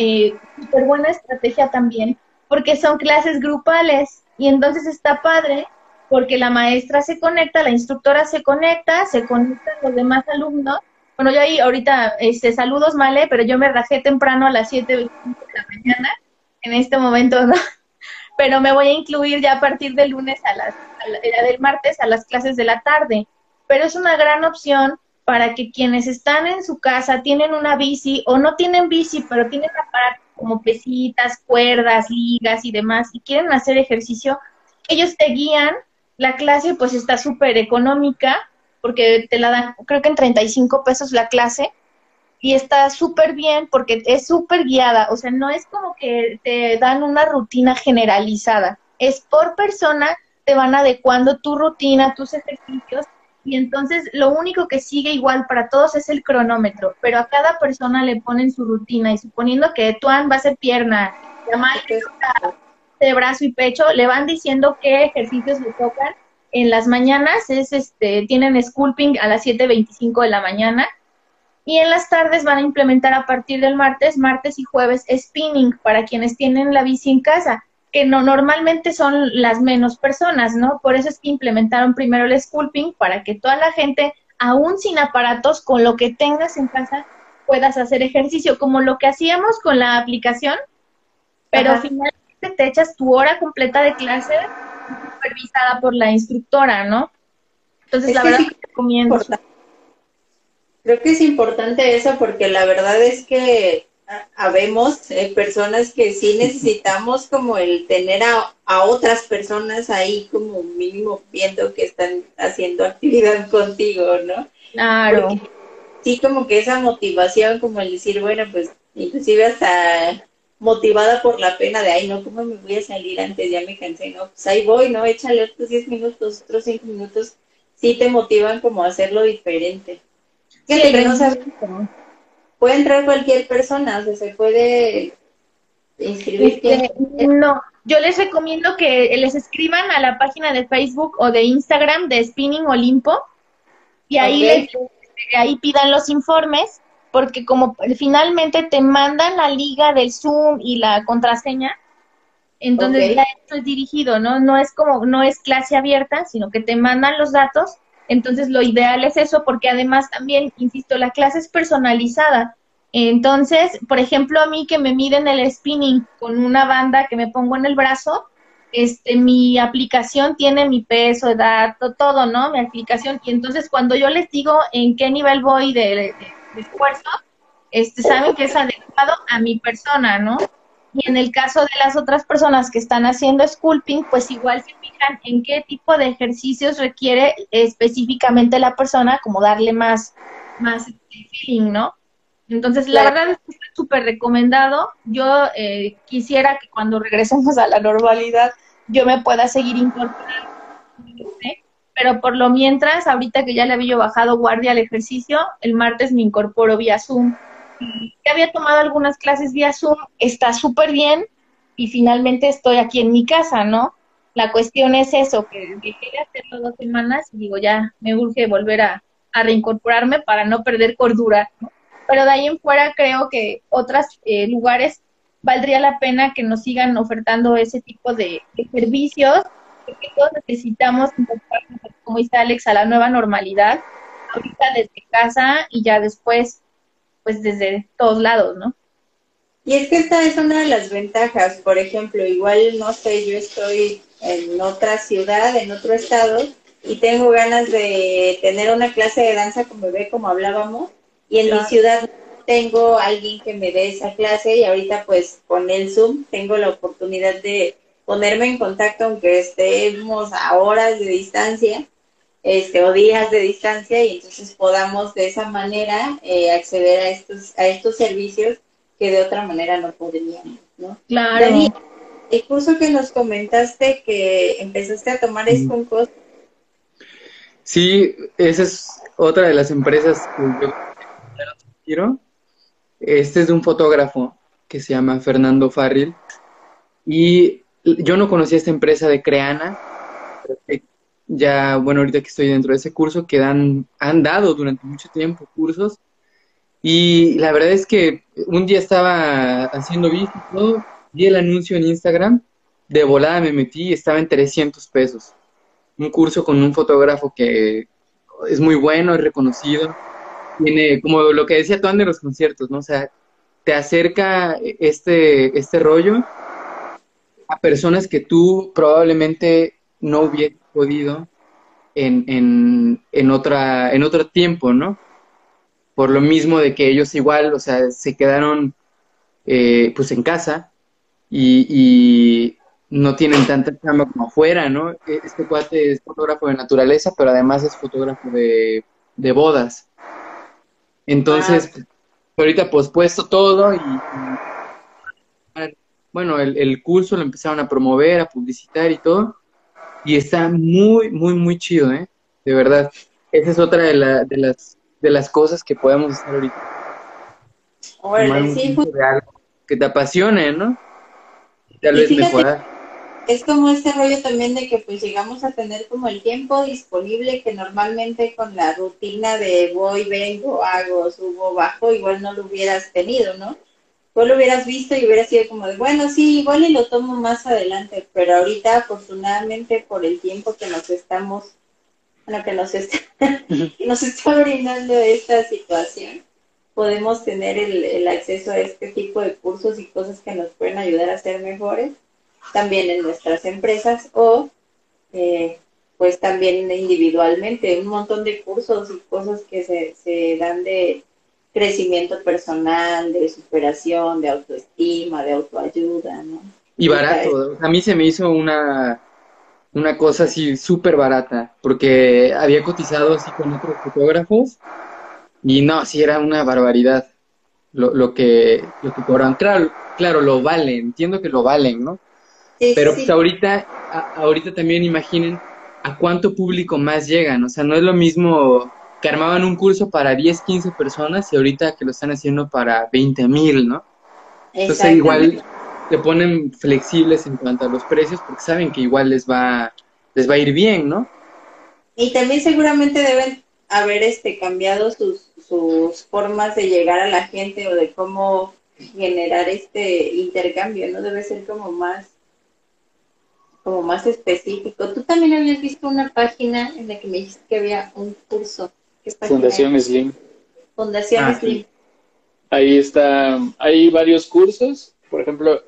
súper buena estrategia también, porque son clases grupales. Y entonces está padre, porque la maestra se conecta, la instructora se conecta, se conectan los demás alumnos. Bueno, yo ahí ahorita, saludos, Male, pero yo me rajé temprano a las 7 de la mañana, en este momento no, pero me voy a incluir ya a partir del lunes, del martes a las clases de la tarde. Pero es una gran opción para que quienes están en su casa, tienen una bici o no tienen bici, pero tienen aparatos como pesitas, cuerdas, ligas y demás, y quieren hacer ejercicio, ellos te guían. La clase pues está súper económica, porque te la dan, creo que en 35 pesos la clase, y está súper bien porque es súper guiada. O sea, no es como que te dan una rutina generalizada, es por persona, te van adecuando tu rutina, tus ejercicios. Y entonces lo único que sigue igual para todos es el cronómetro, pero a cada persona le ponen su rutina, y suponiendo que Etuan va a hacer pierna, de brazo y pecho, le van diciendo qué ejercicios le tocan. En las mañanas es tienen sculpting a las 7:25 de la mañana, y en las tardes van a implementar a partir del martes y jueves spinning para quienes tienen la bici en casa, que no, normalmente son las menos personas, ¿no? Por eso es que implementaron primero el sculpting, para que toda la gente, aún sin aparatos, con lo que tengas en casa, puedas hacer ejercicio, como lo que hacíamos con la aplicación, pero ajá, finalmente te echas tu hora completa de clase supervisada por la instructora, ¿no? Entonces, la verdad, sí, te recomiendo. Creo que es importante eso, porque la verdad es que habemos personas que sí necesitamos como el tener a otras personas ahí como mínimo viendo que están haciendo actividad contigo, ¿no? Claro. Porque sí, como que esa motivación, como el decir, bueno, pues inclusive hasta motivada por la pena de, ay, no, ¿cómo me voy a salir antes? Ya me cansé, ¿no? Pues ahí voy, ¿no? Échale otros 10 minutos, otros 5 minutos. Sí te motivan como a hacerlo diferente. Sí, pero no sabes cómo. Puede entrar cualquier persona, o sea, se puede inscribir. No, yo les recomiendo que les escriban a la página de Facebook o de Instagram de Spinning Olimpo, y ahí, ahí pidan los informes, porque como finalmente te mandan la liga del Zoom y la contraseña, entonces ya esto es dirigido, ¿no? No es clase abierta, sino que te mandan los datos. Entonces, lo ideal es eso, porque además también, insisto, la clase es personalizada. Entonces, por ejemplo, a mí que me miden el spinning con una banda que me pongo en el brazo, mi aplicación tiene mi peso, edad, todo, ¿no? Mi aplicación. Y entonces, cuando yo les digo en qué nivel voy de esfuerzo, saben que es adecuado a mi persona, ¿no? Y en el caso de las otras personas que están haciendo sculpting, pues igual se fijan en qué tipo de ejercicios requiere específicamente la persona, como darle más feeling, ¿no? Entonces, la verdad es que está súper recomendado. Yo quisiera que cuando regresemos a la normalidad yo me pueda seguir incorporando, ¿eh? Pero por lo mientras, ahorita que ya le había bajado guardia al ejercicio, el martes me incorporo vía Zoom. Ya había tomado algunas clases vía Zoom, está súper bien, y finalmente estoy aquí en mi casa, ¿no? La cuestión es eso, que dejé de hacerlo 2 semanas y digo, ya me urge volver a reincorporarme para no perder cordura, ¿no? Pero de ahí en fuera creo que otros lugares valdría la pena que nos sigan ofertando ese tipo de servicios, porque todos necesitamos, como dice Alex, a la nueva normalidad, ahorita desde casa y ya después pues desde todos lados, ¿no? Y es que esta es una de las ventajas. Por ejemplo, igual, no sé, yo estoy en otra ciudad, en otro estado, y tengo ganas de tener una clase de danza con bebé, como hablábamos, y en mi ciudad tengo alguien que me dé esa clase, y ahorita pues con el Zoom tengo la oportunidad de ponerme en contacto, aunque estemos a horas de distancia, o días de distancia, y entonces podamos de esa manera acceder a estos servicios que de otra manera no podríamos, ¿no? Claro. Dani, El curso que nos comentaste que empezaste a tomar es con Costa. Sí, esa es otra de las empresas que yo quiero. Este es de un fotógrafo que se llama Fernando O'Farrill. Y yo no conocía esta empresa de Creana. Ya, bueno, ahorita que estoy dentro de ese curso, que han dado durante mucho tiempo cursos. Y la verdad es que un día estaba haciendo bici y todo, vi el anuncio en Instagram, de volada me metí y estaba en 300 pesos. Un curso con un fotógrafo que es muy bueno, es reconocido. Tiene, como lo que decía Tuan de los conciertos, ¿no? O sea, te acerca este rollo a personas que tú probablemente no hubieras podido en otro tiempo, ¿no? Por lo mismo de que ellos igual, o sea, se quedaron pues en casa y no tienen tanta chamba como afuera, ¿no? Este cuate es fotógrafo de naturaleza, pero además es fotógrafo de bodas. Entonces, pues, ahorita pospuesto todo y bueno, el curso lo empezaron a promover, a publicitar y todo. Y está muy, muy, muy chido, ¿eh? De verdad. Esa es otra de las cosas que podemos hacer ahorita. Bueno, sí, de algo que te apasione, ¿no? Y tal vez mejorar. Es como este rollo también de que pues llegamos a tener como el tiempo disponible que normalmente con la rutina de voy, vengo, hago, subo, bajo, igual no lo hubieras tenido, ¿no? Vos lo hubieras visto y hubieras sido como de, bueno, sí, igual y lo tomo más adelante, pero ahorita afortunadamente por el tiempo que nos estamos, bueno, que nos está brindando esta situación, podemos tener el acceso a este tipo de cursos y cosas que nos pueden ayudar a ser mejores, también en nuestras empresas o pues también individualmente, un montón de cursos y cosas que se dan de crecimiento personal, de superación, de autoestima, de autoayuda, ¿no? Y barato. A mí se me hizo una cosa así súper barata, porque había cotizado así con otros fotógrafos y no, sí era una barbaridad lo que cobraban. Claro, lo vale, entiendo que lo valen, ¿no? Sí, pero sí, pues sí. Ahorita también imaginen a cuánto público más llegan, o sea, no es lo mismo que armaban un curso para 10, 15 personas y ahorita que lo están haciendo para 20,000, ¿no? Entonces igual le ponen flexibles en cuanto a los precios porque saben que igual les va a ir bien, ¿no? Y también seguramente deben haber cambiado sus formas de llegar a la gente o de cómo generar intercambio, ¿no? Debe ser como más específico. Tú también habías visto una página en la que me dijiste que había un curso. Fundación Slim. Fundación Slim. Ahí está, hay varios cursos. Por ejemplo,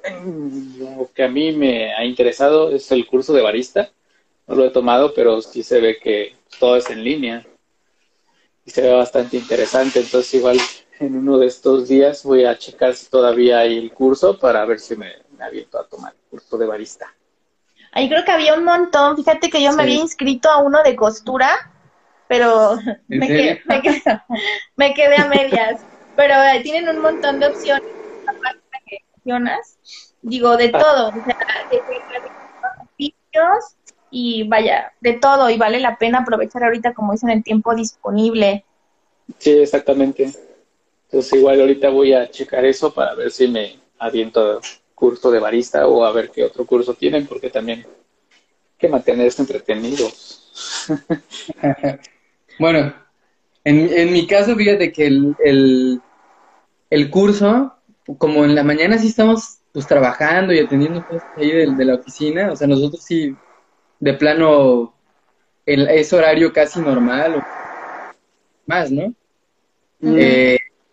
lo que a mí me ha interesado es el curso de barista. No lo he tomado, pero sí se ve que todo es en línea. Y se ve bastante interesante. Entonces, igual en uno de estos días voy a checar si todavía hay el curso para ver si me aviento a tomar el curso de barista. Ahí creo que había un montón. Fíjate que yo me había inscrito a uno de costura, pero me quedé a medias. Pero tienen un montón de opciones. La página que mencionas, digo, de todo. O sea, de oficios y vaya, de todo. Y vale la pena aprovechar ahorita, como dicen, el tiempo disponible. Sí, exactamente. Entonces, igual ahorita voy a checar eso para ver si me aviento curso de barista o a ver qué otro curso tienen, porque también hay que mantenerse entretenidos. Bueno, en mi caso, fíjate que el curso, como en la mañana sí estamos pues trabajando y atendiendo cosas ahí de la oficina, o sea, nosotros sí, de plano, es horario casi normal o más, ¿no? Uh-huh.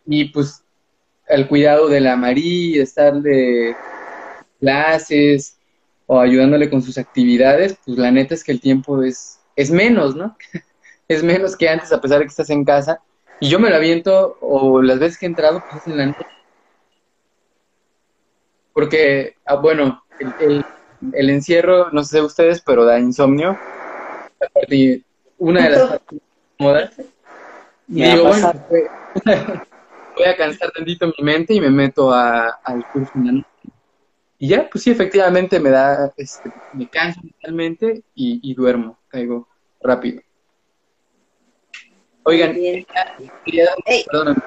Y pues al cuidado de la María, estar de clases o ayudándole con sus actividades, pues la neta es que el tiempo es menos, ¿no? Es menos que antes, a pesar de que estás en casa. Y yo me lo aviento, o las veces que he entrado, pues en la noche. Porque, bueno, el encierro, no sé ustedes, pero da insomnio. Una de las modas. Y digo, bueno, voy a cansar tantito mi mente y me meto al curso en la noche. Y ya, pues sí, efectivamente me da, me canso mentalmente y duermo, caigo rápido. Oigan, perdóname,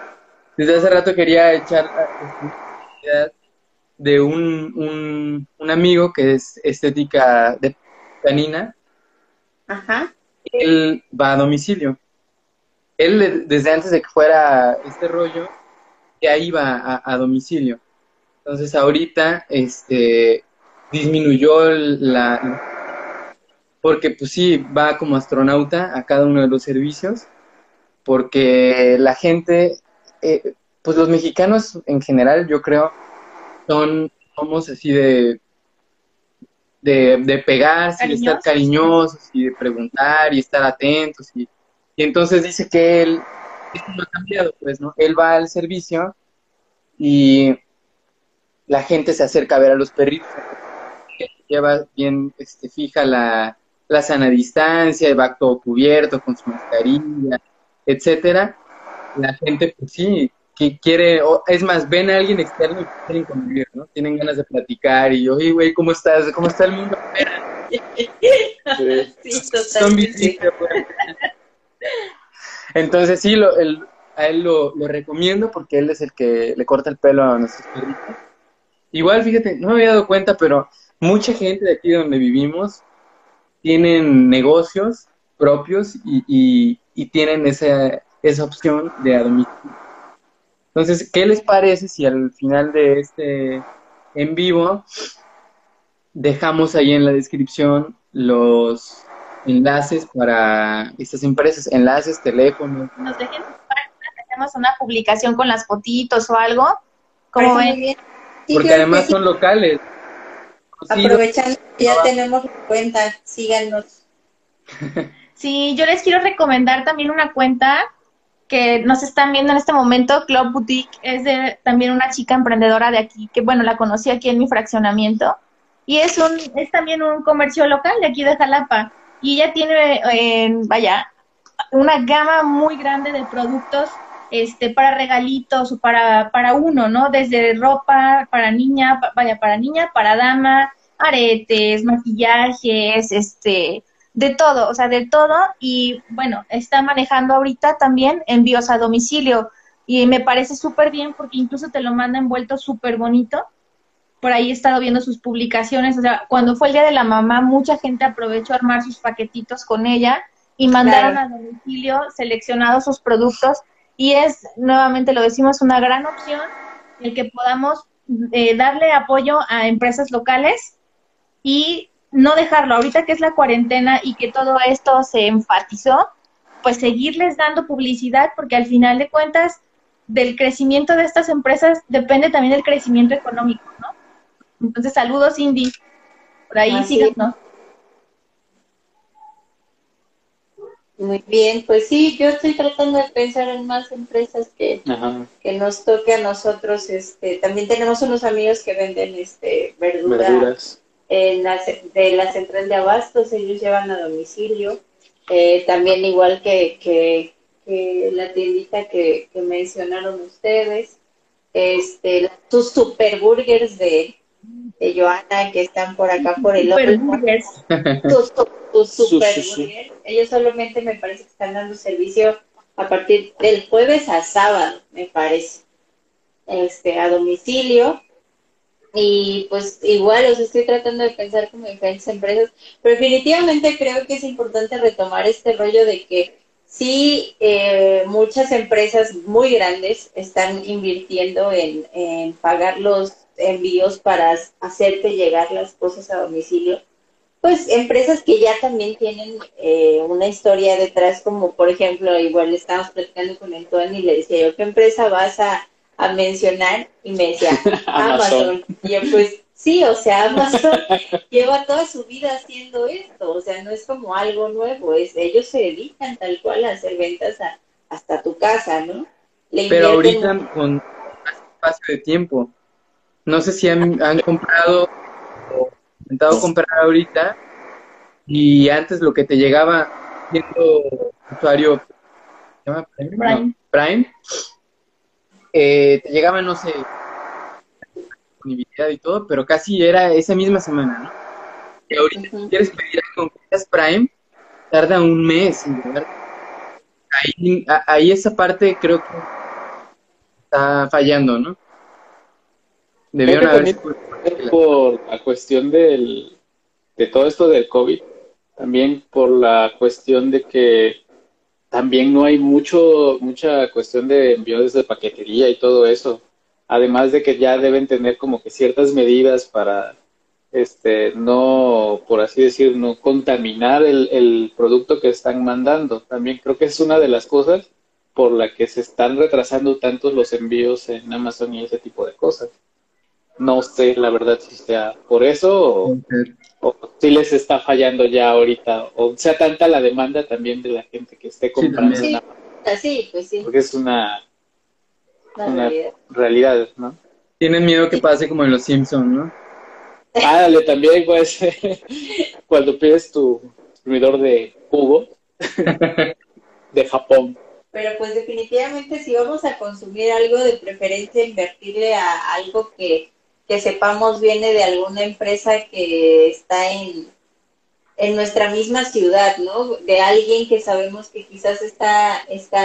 desde hace rato quería echar la de un amigo que es estética de canina. Ajá. Él va a domicilio. Él, desde antes de que fuera este rollo, ya iba a domicilio. Entonces, ahorita, disminuyó la... Porque, pues sí, va como astronauta a cada uno de los servicios. Porque la gente... pues los mexicanos, en general, yo creo, somos así de pegarse, de estar cariñosos, y de preguntar, y estar atentos. Y entonces dice que él... Esto no ha cambiado, pues, ¿no? Él va al servicio y... la gente se acerca a ver a los perritos, lleva bien fija la sana distancia, va todo cubierto con su mascarilla, etcétera. La gente, pues sí, que quiere, o, es más, ven a alguien externo y quieren convivir, ¿no? Tienen ganas de platicar y, oye, güey, ¿cómo estás? ¿Cómo está el mundo? Sí, totalmente. Sí. Entonces, sí, a él lo recomiendo porque él es el que le corta el pelo a nuestros perritos. Igual, fíjate, no me había dado cuenta, pero mucha gente de aquí donde vivimos tienen negocios propios y tienen esa opción de a domicilio. Entonces, ¿qué les parece si al final de este en vivo dejamos ahí en la descripción los enlaces para estas empresas? Enlaces, teléfonos. Nos dejen hacemos una publicación con las fotitos o algo. ¿Cómo ven? Porque además son locales. Aprovechando, ya tenemos cuenta, síganos. Sí, yo les quiero recomendar también una cuenta que nos están viendo en este momento, Club Boutique, es de también una chica emprendedora de aquí, que bueno, la conocí aquí en mi fraccionamiento, y es también un comercio local de aquí de Jalapa, y ella tiene, vaya, una gama muy grande de productos para regalitos o para uno, ¿no? Desde ropa para niña, para niña, para dama, aretes, maquillajes, de todo, o sea, de todo. Y bueno, está manejando ahorita también envíos a domicilio y me parece súper bien porque incluso te lo manda envuelto súper bonito. Por ahí he estado viendo sus publicaciones, o sea, cuando fue el Día de la Mamá, mucha gente aprovechó a armar sus paquetitos con ella y mandaron a domicilio seleccionados sus productos. Y es, nuevamente lo decimos, una gran opción el que podamos darle apoyo a empresas locales y no dejarlo. Ahorita que es la cuarentena y que todo esto se enfatizó, pues seguirles dando publicidad porque al final de cuentas del crecimiento de estas empresas depende también del crecimiento económico, ¿no? Entonces, saludos, Cindy. Por ahí síganos. Muy bien, pues sí, yo estoy tratando de pensar en más empresas que nos toque a nosotros. También tenemos unos amigos que venden verduras de la central de abastos, ellos llevan a domicilio. También igual que la tiendita que mencionaron ustedes, tus superburgers de Joana, que están por acá, por el otro. Superburgers. Ellos solamente me parece que están dando servicio a partir del jueves a sábado, me parece, a domicilio. Y pues igual os estoy tratando de pensar como diferentes empresas, pero definitivamente creo que es importante retomar este rollo de que sí, muchas empresas muy grandes están invirtiendo en pagar los envíos para hacerte llegar las cosas a domicilio. Pues empresas que ya también tienen una historia detrás, como por ejemplo, igual estábamos platicando con Etuan y le decía yo, ¿qué empresa vas a mencionar? Y me decía, Amazon. Y yo, pues sí, o sea, Amazon lleva toda su vida haciendo esto, o sea, no es como algo nuevo, ellos se dedican tal cual a hacer ventas hasta tu casa, ¿no? Pero ahorita con más espacio de tiempo, no sé si han comprado... intentado comprar ahorita y antes lo que te llegaba siendo usuario Prime, te llegaba, no sé, disponibilidad y todo, pero casi era esa misma semana, ¿no? Y ahorita si quieres pedir con cuentas Prime, tarda un mes en llegar. Ahí esa parte creo que está fallando, ¿no? Debieron haber por la cuestión de todo esto del COVID, también por la cuestión de que también no hay mucha cuestión de envíos de paquetería y todo eso. Además de que ya deben tener como que ciertas medidas para no, por así decir, no contaminar el producto que están mandando. También creo que es una de las cosas por la que se están retrasando tantos los envíos en Amazon y ese tipo de cosas. No sé, la verdad, si sea por eso o si les está fallando ya ahorita, o sea, tanta la demanda también de la gente que esté comprando. Sí, sí, pues sí. Porque es una realidad, ¿no? Tienen miedo que pase como en Los Simpsons, ¿no? Ah, dale, también, pues, cuando pides tu consumidor de jugo de Japón. Pero pues definitivamente si vamos a consumir algo, de preferencia invertirle a algo que sepamos viene de alguna empresa que está en nuestra misma ciudad, ¿no? De alguien que sabemos que quizás está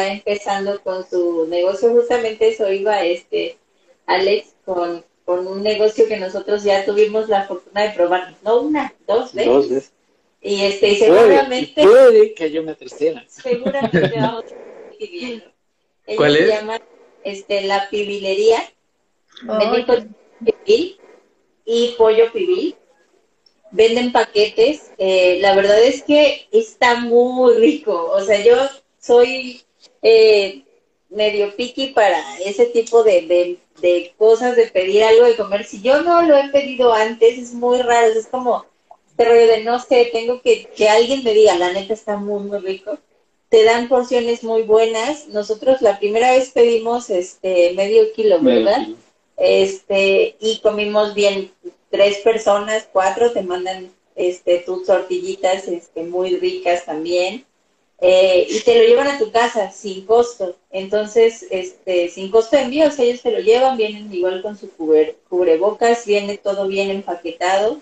empezando con su negocio. Justamente eso iba Alex con un negocio que nosotros ya tuvimos la fortuna de probar, no una, dos veces. Y seguramente puede que haya una tercera. Seguramente vamos a viviendo. ¿Cuál es? Se llama la pibilería. Venden pibil y pollo pibil. Venden paquetes. La verdad es que está muy rico. O sea, yo soy medio piqui para ese tipo de cosas, de pedir algo de comer. Si yo no lo he pedido antes, es muy raro. Es como este rollo de, no sé, tengo que alguien me diga, la neta está muy, muy rico. Te dan porciones muy buenas. Nosotros la primera vez pedimos medio kilo, ¿verdad? Medio. Y comimos bien, 3 personas, 4, te mandan tus tortillitas muy ricas también. Y te lo llevan a tu casa sin costo. Entonces, sin costo de envíos, ellos te lo llevan, vienen igual con su cubrebocas, viene todo bien empaquetado.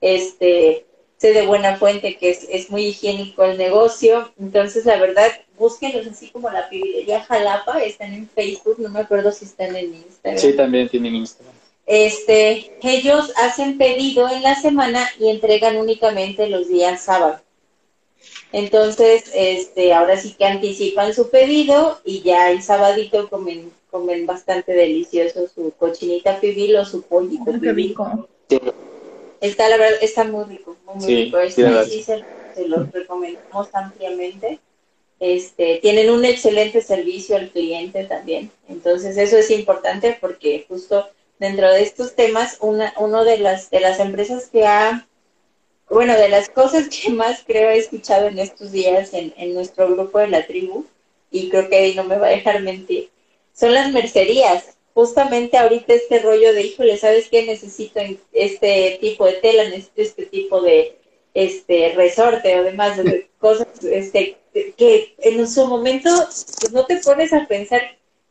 Sé de buena fuente que es muy higiénico el negocio. Entonces, la verdad, búsquenlos así como la pibilería Jalapa. Están en Facebook, no me acuerdo si están en Instagram. Sí, también tienen Instagram. Ellos hacen pedido en la semana y entregan únicamente los días sábado. Entonces, ahora sí que anticipan su pedido y ya el sabadito comen bastante delicioso su cochinita pibil o su pollito pibil. Está, la verdad, está muy rico, muy sí, rico. Sí, se los recomendamos ampliamente. Tienen un excelente servicio al cliente también. Entonces, eso es importante porque justo dentro de estos temas, uno de las empresas que ha... Bueno, de las cosas que más creo he escuchado en estos días en nuestro grupo de la tribu, y creo que ahí no me va a dejar mentir, son las mercerías. Justamente ahorita este rollo de, híjole, ¿sabes qué? Necesito este tipo de tela, necesito este tipo de resorte o demás, de cosas que en su momento pues, no te pones a pensar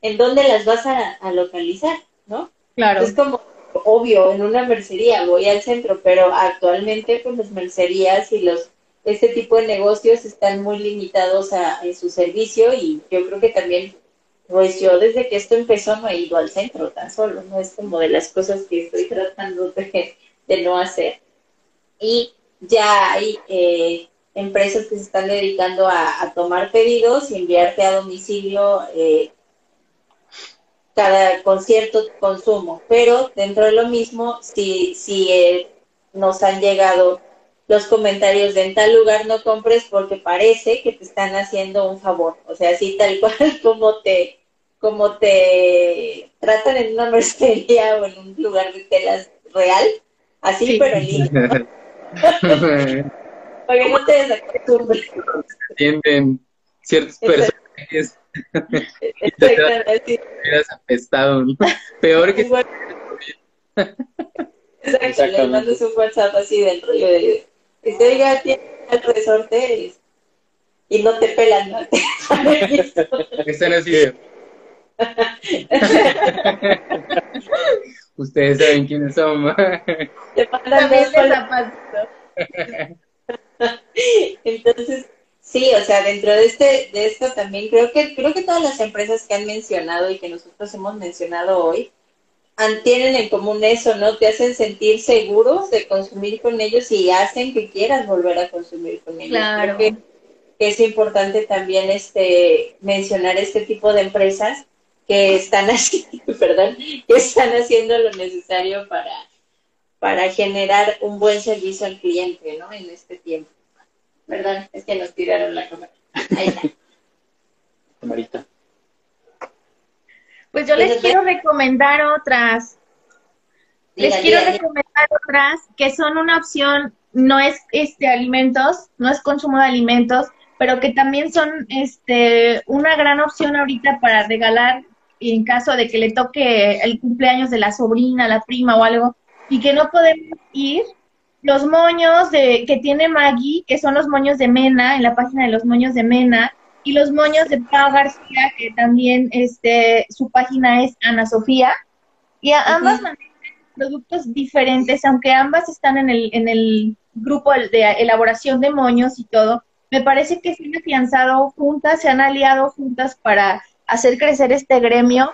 en dónde las vas a localizar, ¿no? Claro. Es como... Obvio, en una mercería, voy al centro, pero actualmente pues las mercerías y este tipo de negocios están muy limitados en su servicio, y yo creo que también, pues yo desde que esto empezó no he ido al centro tan solo, no es como de las cosas que estoy tratando de no hacer. Y ya hay empresas que se están dedicando a tomar pedidos y enviarte a domicilio cada con cierto consumo, pero dentro de lo mismo, si nos han llegado los comentarios de en tal lugar no compres porque parece que te están haciendo un favor, o sea, así tal cual como te tratan en una mercería o en un lugar de telas real, así sí. Pero en línea. Porque no te desacostumbres. Entienden ciertas personas. Exactamente. Hubieras apestado, ¿no? Peor que... Exacto, le mandas un WhatsApp así del rollo de... Y te diga, tiene el resorte y no te pelan, ¿no? Están así de... Ustedes saben quiénes son. Te pasan dos con zapatos. Entonces, sí, o sea, dentro de esto también creo que todas las empresas que han mencionado y que nosotros hemos mencionado hoy tienen en común eso, ¿no? Te hacen sentir seguros de consumir con ellos y hacen que quieras volver a consumir con ellos. Claro. Creo que es importante también mencionar este tipo de empresas que están haciendo, lo necesario para generar un buen servicio al cliente, ¿no? En este tiempo. ¿Verdad? Es que nos tiraron la cámara. Ahí está. Camarita. Pues yo les quiero recomendar otras. Les quiero recomendar otras que son una opción, no es alimentos, no es consumo de alimentos, pero que también son una gran opción ahorita para regalar en caso de que le toque el cumpleaños de la sobrina, la prima o algo, y que no podemos ir. Los moños que tiene Maggie, que son los moños de Mena, en la página de los moños de Mena, y los moños de Pau García, que también su página es Ana Sofía, y ambas manejan productos diferentes, aunque ambas están en el grupo de elaboración de moños y todo. Me parece que se han afianzado juntas, se han aliado juntas para hacer crecer este gremio.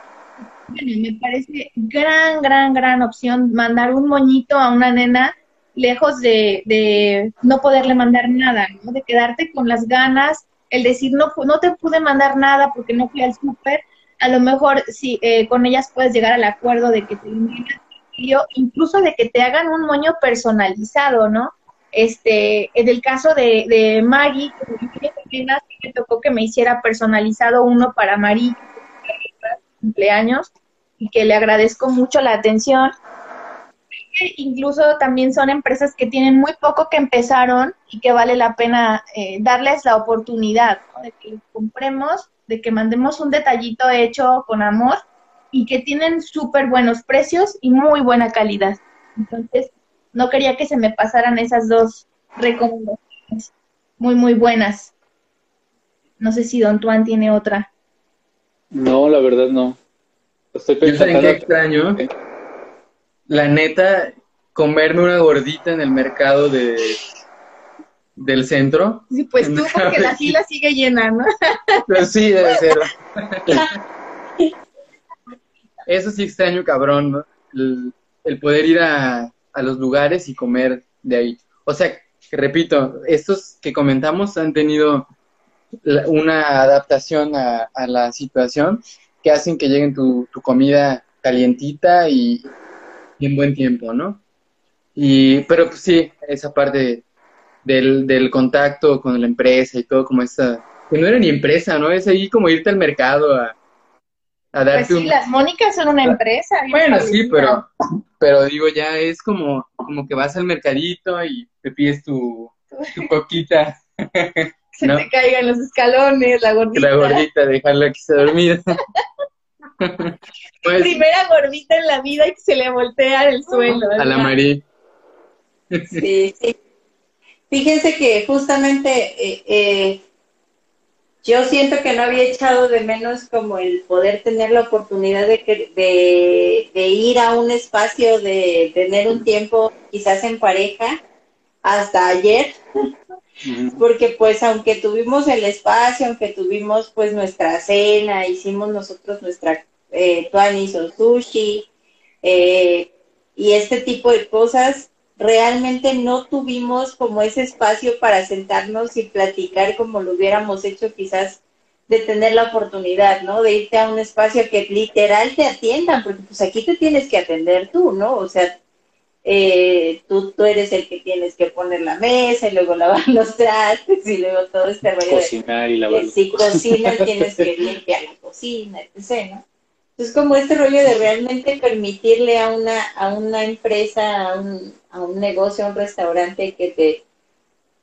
Bueno, me parece gran opción mandar un moñito a una nena, lejos de no poderle mandar nada, ¿no? De quedarte con las ganas, el decir, no te pude mandar nada porque no fui al súper. A lo mejor sí, con ellas puedes llegar al acuerdo de que te envíen, incluso de que te hagan un moño personalizado, ¿no? En el caso de Maggie, que me tocó que me hiciera personalizado uno para María, para su cumpleaños, y que le agradezco mucho la atención. Incluso también son empresas que tienen muy poco, que empezaron y que vale la pena darles la oportunidad, ¿no? De que los compremos, de que mandemos un detallito hecho con amor y que tienen súper buenos precios y muy buena calidad. Entonces, no quería que se me pasaran esas dos recomendaciones muy buenas. No sé si Don Tuan tiene otra. No, la verdad no. Estoy pensando. Qué extraño. Okay. La neta, comerme una gordita en el mercado del centro. Sí, pues tú, porque la fila sigue llena, ¿no? Pues sí, debe ser. Eso sí extraño, cabrón, ¿no? El poder ir a los lugares y comer de ahí. O sea, repito, estos que comentamos han tenido una adaptación a la situación que hacen que lleguen tu comida calientita y en buen tiempo, ¿no? Pero pues sí, esa parte del contacto con la empresa y todo, como esa, que no era ni empresa, ¿no? Es ahí como irte al mercado a darte pues sí, las Mónicas son una empresa. Bueno, sí, pero digo, ya es como que vas al mercadito y te pides tu coquita. Se ¿no? te caigan los escalones, la gordita. La gordita, dejarla aquí dormida. Pues, primera gordita en la vida y que se le voltea el suelo, ¿verdad? A la María. Sí, sí. Fíjense que justamente yo siento que no había echado de menos como el poder tener la oportunidad de ir a un espacio, de tener un tiempo quizás en pareja hasta ayer. Porque pues aunque tuvimos el espacio, aunque tuvimos pues nuestra cena, hicimos nosotros nuestra tuanis o sushi y este tipo de cosas, realmente no tuvimos como ese espacio para sentarnos y platicar como lo hubiéramos hecho quizás de tener la oportunidad, ¿no? De irte a un espacio que literal te atiendan, porque pues aquí te tienes que atender tú, ¿no? O sea, tú eres el que tienes que poner la mesa y luego lavar los trastes y luego todo este rollo. Cocinar y lavar. Si cocinas tienes que limpiar la cocina, etc., ¿no? Entonces como este rollo de realmente permitirle a una empresa, a un negocio, a un restaurante que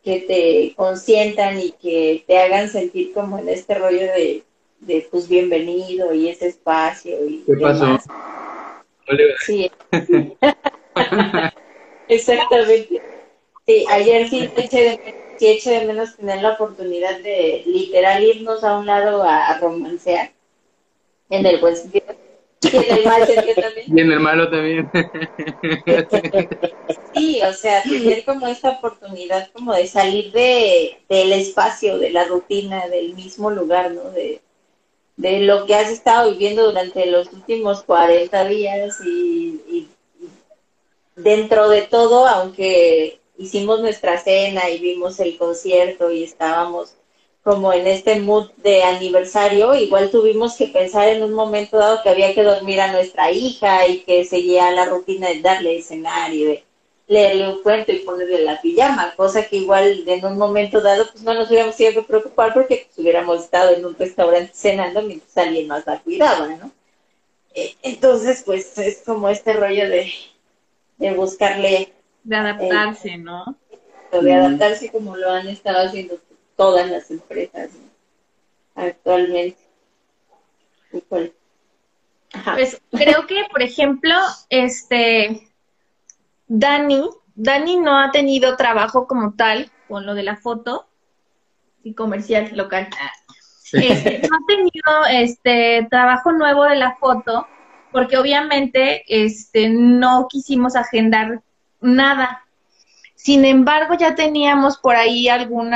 te consientan y que te hagan sentir como en este rollo de pues bienvenido y ese espacio y ¿qué pasó? Sí. Exactamente. Sí, ayer sí eché de menos tener la oportunidad de literal irnos a un lado a romancear, En el buen sentido. Y en el mal sentido también. Y en el malo también. Sí, o sea, tener como esta oportunidad como de salir del espacio, de la rutina, del mismo lugar, ¿no? De lo que has estado viviendo durante los últimos 40 días y dentro de todo, aunque hicimos nuestra cena y vimos el concierto y estábamos como en este mood de aniversario, igual tuvimos que pensar en un momento dado que había que dormir a nuestra hija y que seguía la rutina de darle de cenar y de leerle un cuento y ponerle la pijama, cosa que igual en un momento dado pues no nos hubiéramos tenido que preocupar porque pues, hubiéramos estado en un restaurante cenando mientras alguien más la cuidaba, ¿no? Entonces pues es como este rollo de buscarle... De adaptarse, ¿no? De adaptarse como lo han estado haciendo todas las empresas, ¿no? Actualmente. Ajá. Pues creo que, por ejemplo, Dani no ha tenido trabajo como tal con lo de la foto y comercial local. Sí. No ha tenido trabajo nuevo de la foto porque obviamente no quisimos agendar nada. Sin embargo, ya teníamos por ahí algún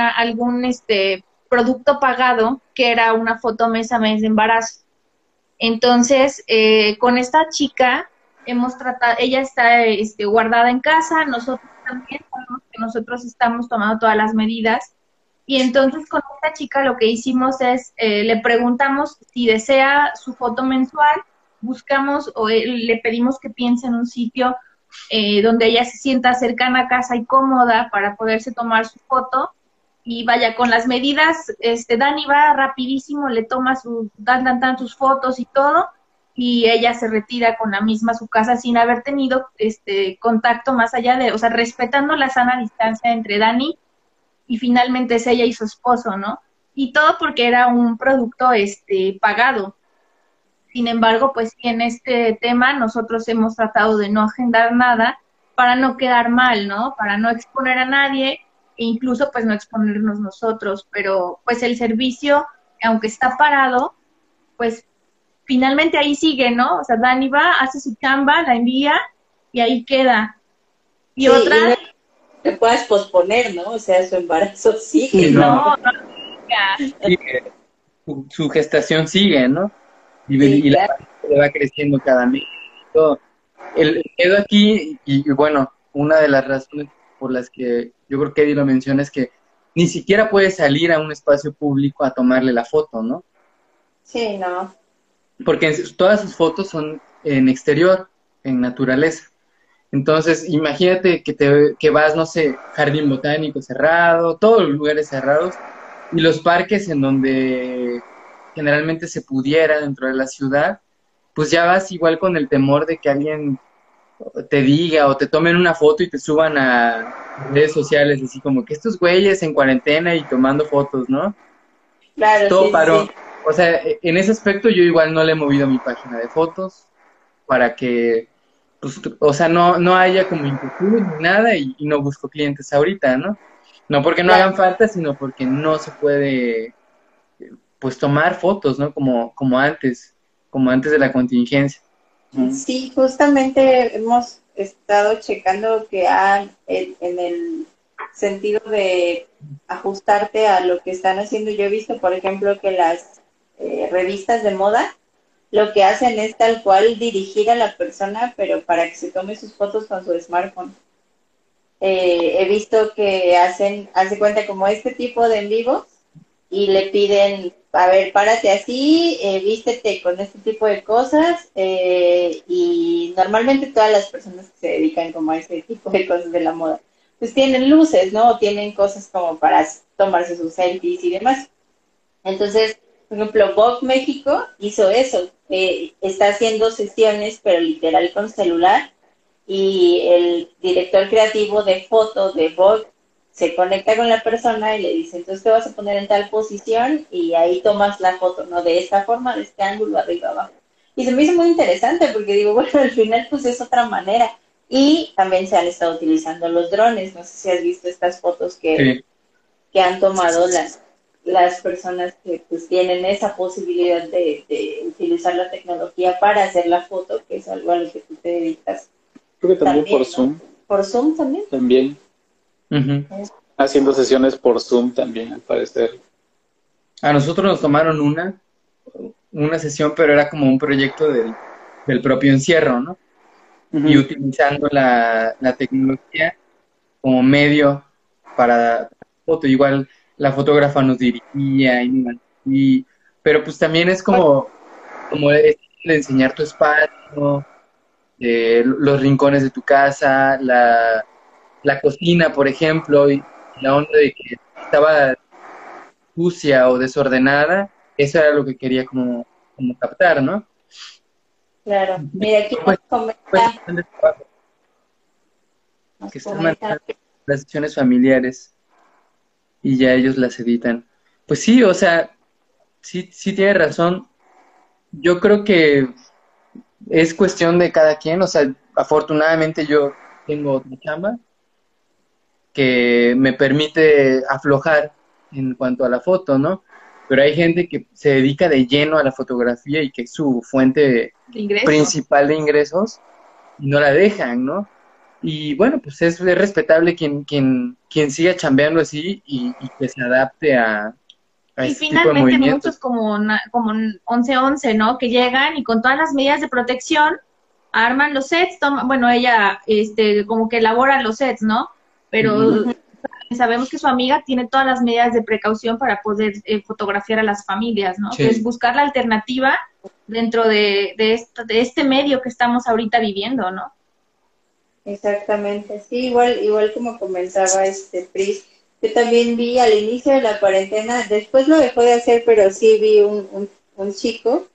producto pagado que era una foto mes a mes de embarazo. Entonces, con esta chica hemos tratado, ella está guardada en casa, nosotros también, nosotros estamos tomando todas las medidas. Y entonces con esta chica lo que hicimos es, le preguntamos si desea su foto mensual, buscamos o le pedimos que piense en un sitio donde ella se sienta cercana a casa y cómoda para poderse tomar su foto y vaya con las medidas. Dani va rapidísimo, le toma sus fotos y todo, y ella se retira con la misma a su casa sin haber tenido contacto más allá de, o sea, respetando la sana distancia entre Dani y finalmente es ella y su esposo, ¿no? Y todo porque era un producto pagado. Sin embargo, pues en este tema nosotros hemos tratado de no agendar nada para no quedar mal, ¿no? Para no exponer a nadie e incluso pues no exponernos nosotros. Pero pues el servicio, aunque está parado, pues finalmente ahí sigue, ¿no? O sea, Dani va, hace su chamba, la envía y ahí queda. Y sí, otra... Y no te puedes posponer, ¿no? O sea, su embarazo sigue, ¿no? Sigue. Su gestación sigue, ¿no? Y la familia va creciendo cada mes. El quedo aquí, y bueno, una de las razones por las que yo creo que Eddie lo menciona es que ni siquiera puedes salir a un espacio público a tomarle la foto, ¿no? Sí, no. Porque todas sus fotos son en exterior, en naturaleza. Entonces, imagínate que vas, no sé, jardín botánico cerrado, todos los lugares cerrados, y los parques en donde... generalmente se pudiera dentro de la ciudad, pues ya vas igual con el temor de que alguien te diga o te tomen una foto y te suban a redes sociales, así como que estos güeyes en cuarentena y tomando fotos, ¿no? Claro, todo sí, paró. Sí. O sea, en ese aspecto yo igual no le he movido mi página de fotos para que, pues, o sea, no haya como inquietud ni nada y no busco clientes ahorita, ¿no? No porque no hagan falta, sino porque no se puede... pues tomar fotos, ¿no? Como antes de la contingencia. Sí, justamente hemos estado checando que en el sentido de ajustarte a lo que están haciendo, yo he visto, por ejemplo, que las revistas de moda lo que hacen es tal cual dirigir a la persona, pero para que se tome sus fotos con su smartphone. He visto que hace cuenta como este tipo de en vivos, y le piden, a ver, párate así, vístete con este tipo de cosas, y normalmente todas las personas que se dedican como a este tipo de cosas de la moda, pues tienen luces, ¿no? Tienen cosas como para tomarse sus selfies y demás. Entonces, por ejemplo, Vogue México hizo eso, está haciendo sesiones, pero literal con celular, y el director creativo de foto de Vogue se conecta con la persona y le dice, entonces te vas a poner en tal posición y ahí tomas la foto, ¿no? De esta forma, de este ángulo, arriba, abajo. Y se me hizo muy interesante porque digo, bueno, al final pues es otra manera. Y también se han estado utilizando los drones. No sé si has visto estas fotos que han tomado las las personas que pues tienen esa posibilidad de utilizar la tecnología para hacer la foto, que es algo a lo que tú te dedicas. Creo que también por Zoom. ¿Por Zoom también? También. Uh-huh. Haciendo sesiones por Zoom también, al parecer. A nosotros nos tomaron una sesión, pero era como un proyecto del propio encierro, ¿no? Uh-huh. Y utilizando la tecnología como medio para foto. Igual la fotógrafa nos dirigía, pero pues también es como el enseñar tu espacio, los rincones de tu casa, la cocina, por ejemplo, y la onda de que estaba sucia o desordenada, eso era lo que quería como captar, ¿no? Claro, mira, aquí nos comentan que están manejando las sesiones familiares y ya ellos las editan. Pues sí, o sea, sí, sí tiene razón. Yo creo que es cuestión de cada quien. O sea, afortunadamente yo tengo otra chamba que me permite aflojar en cuanto a la foto, ¿no? Pero hay gente que se dedica de lleno a la fotografía y que es su fuente principal de ingresos y no la dejan, ¿no? Y bueno, pues es respetable quien siga chambeando así y que se adapte a este tipo de movimientos. Y finalmente muchos como 11-11, ¿no? Que llegan y con todas las medidas de protección arman los sets, bueno, ella como que elabora los sets, ¿no? Pero uh-huh. Sabemos que su amiga tiene todas las medidas de precaución para poder fotografiar a las familias, ¿no? Sí. Que es buscar la alternativa dentro de este medio que estamos ahorita viviendo, ¿no? Exactamente, sí, igual como comenzaba Pris, yo también vi al inicio de la cuarentena, después lo dejó de hacer, pero sí vi un chico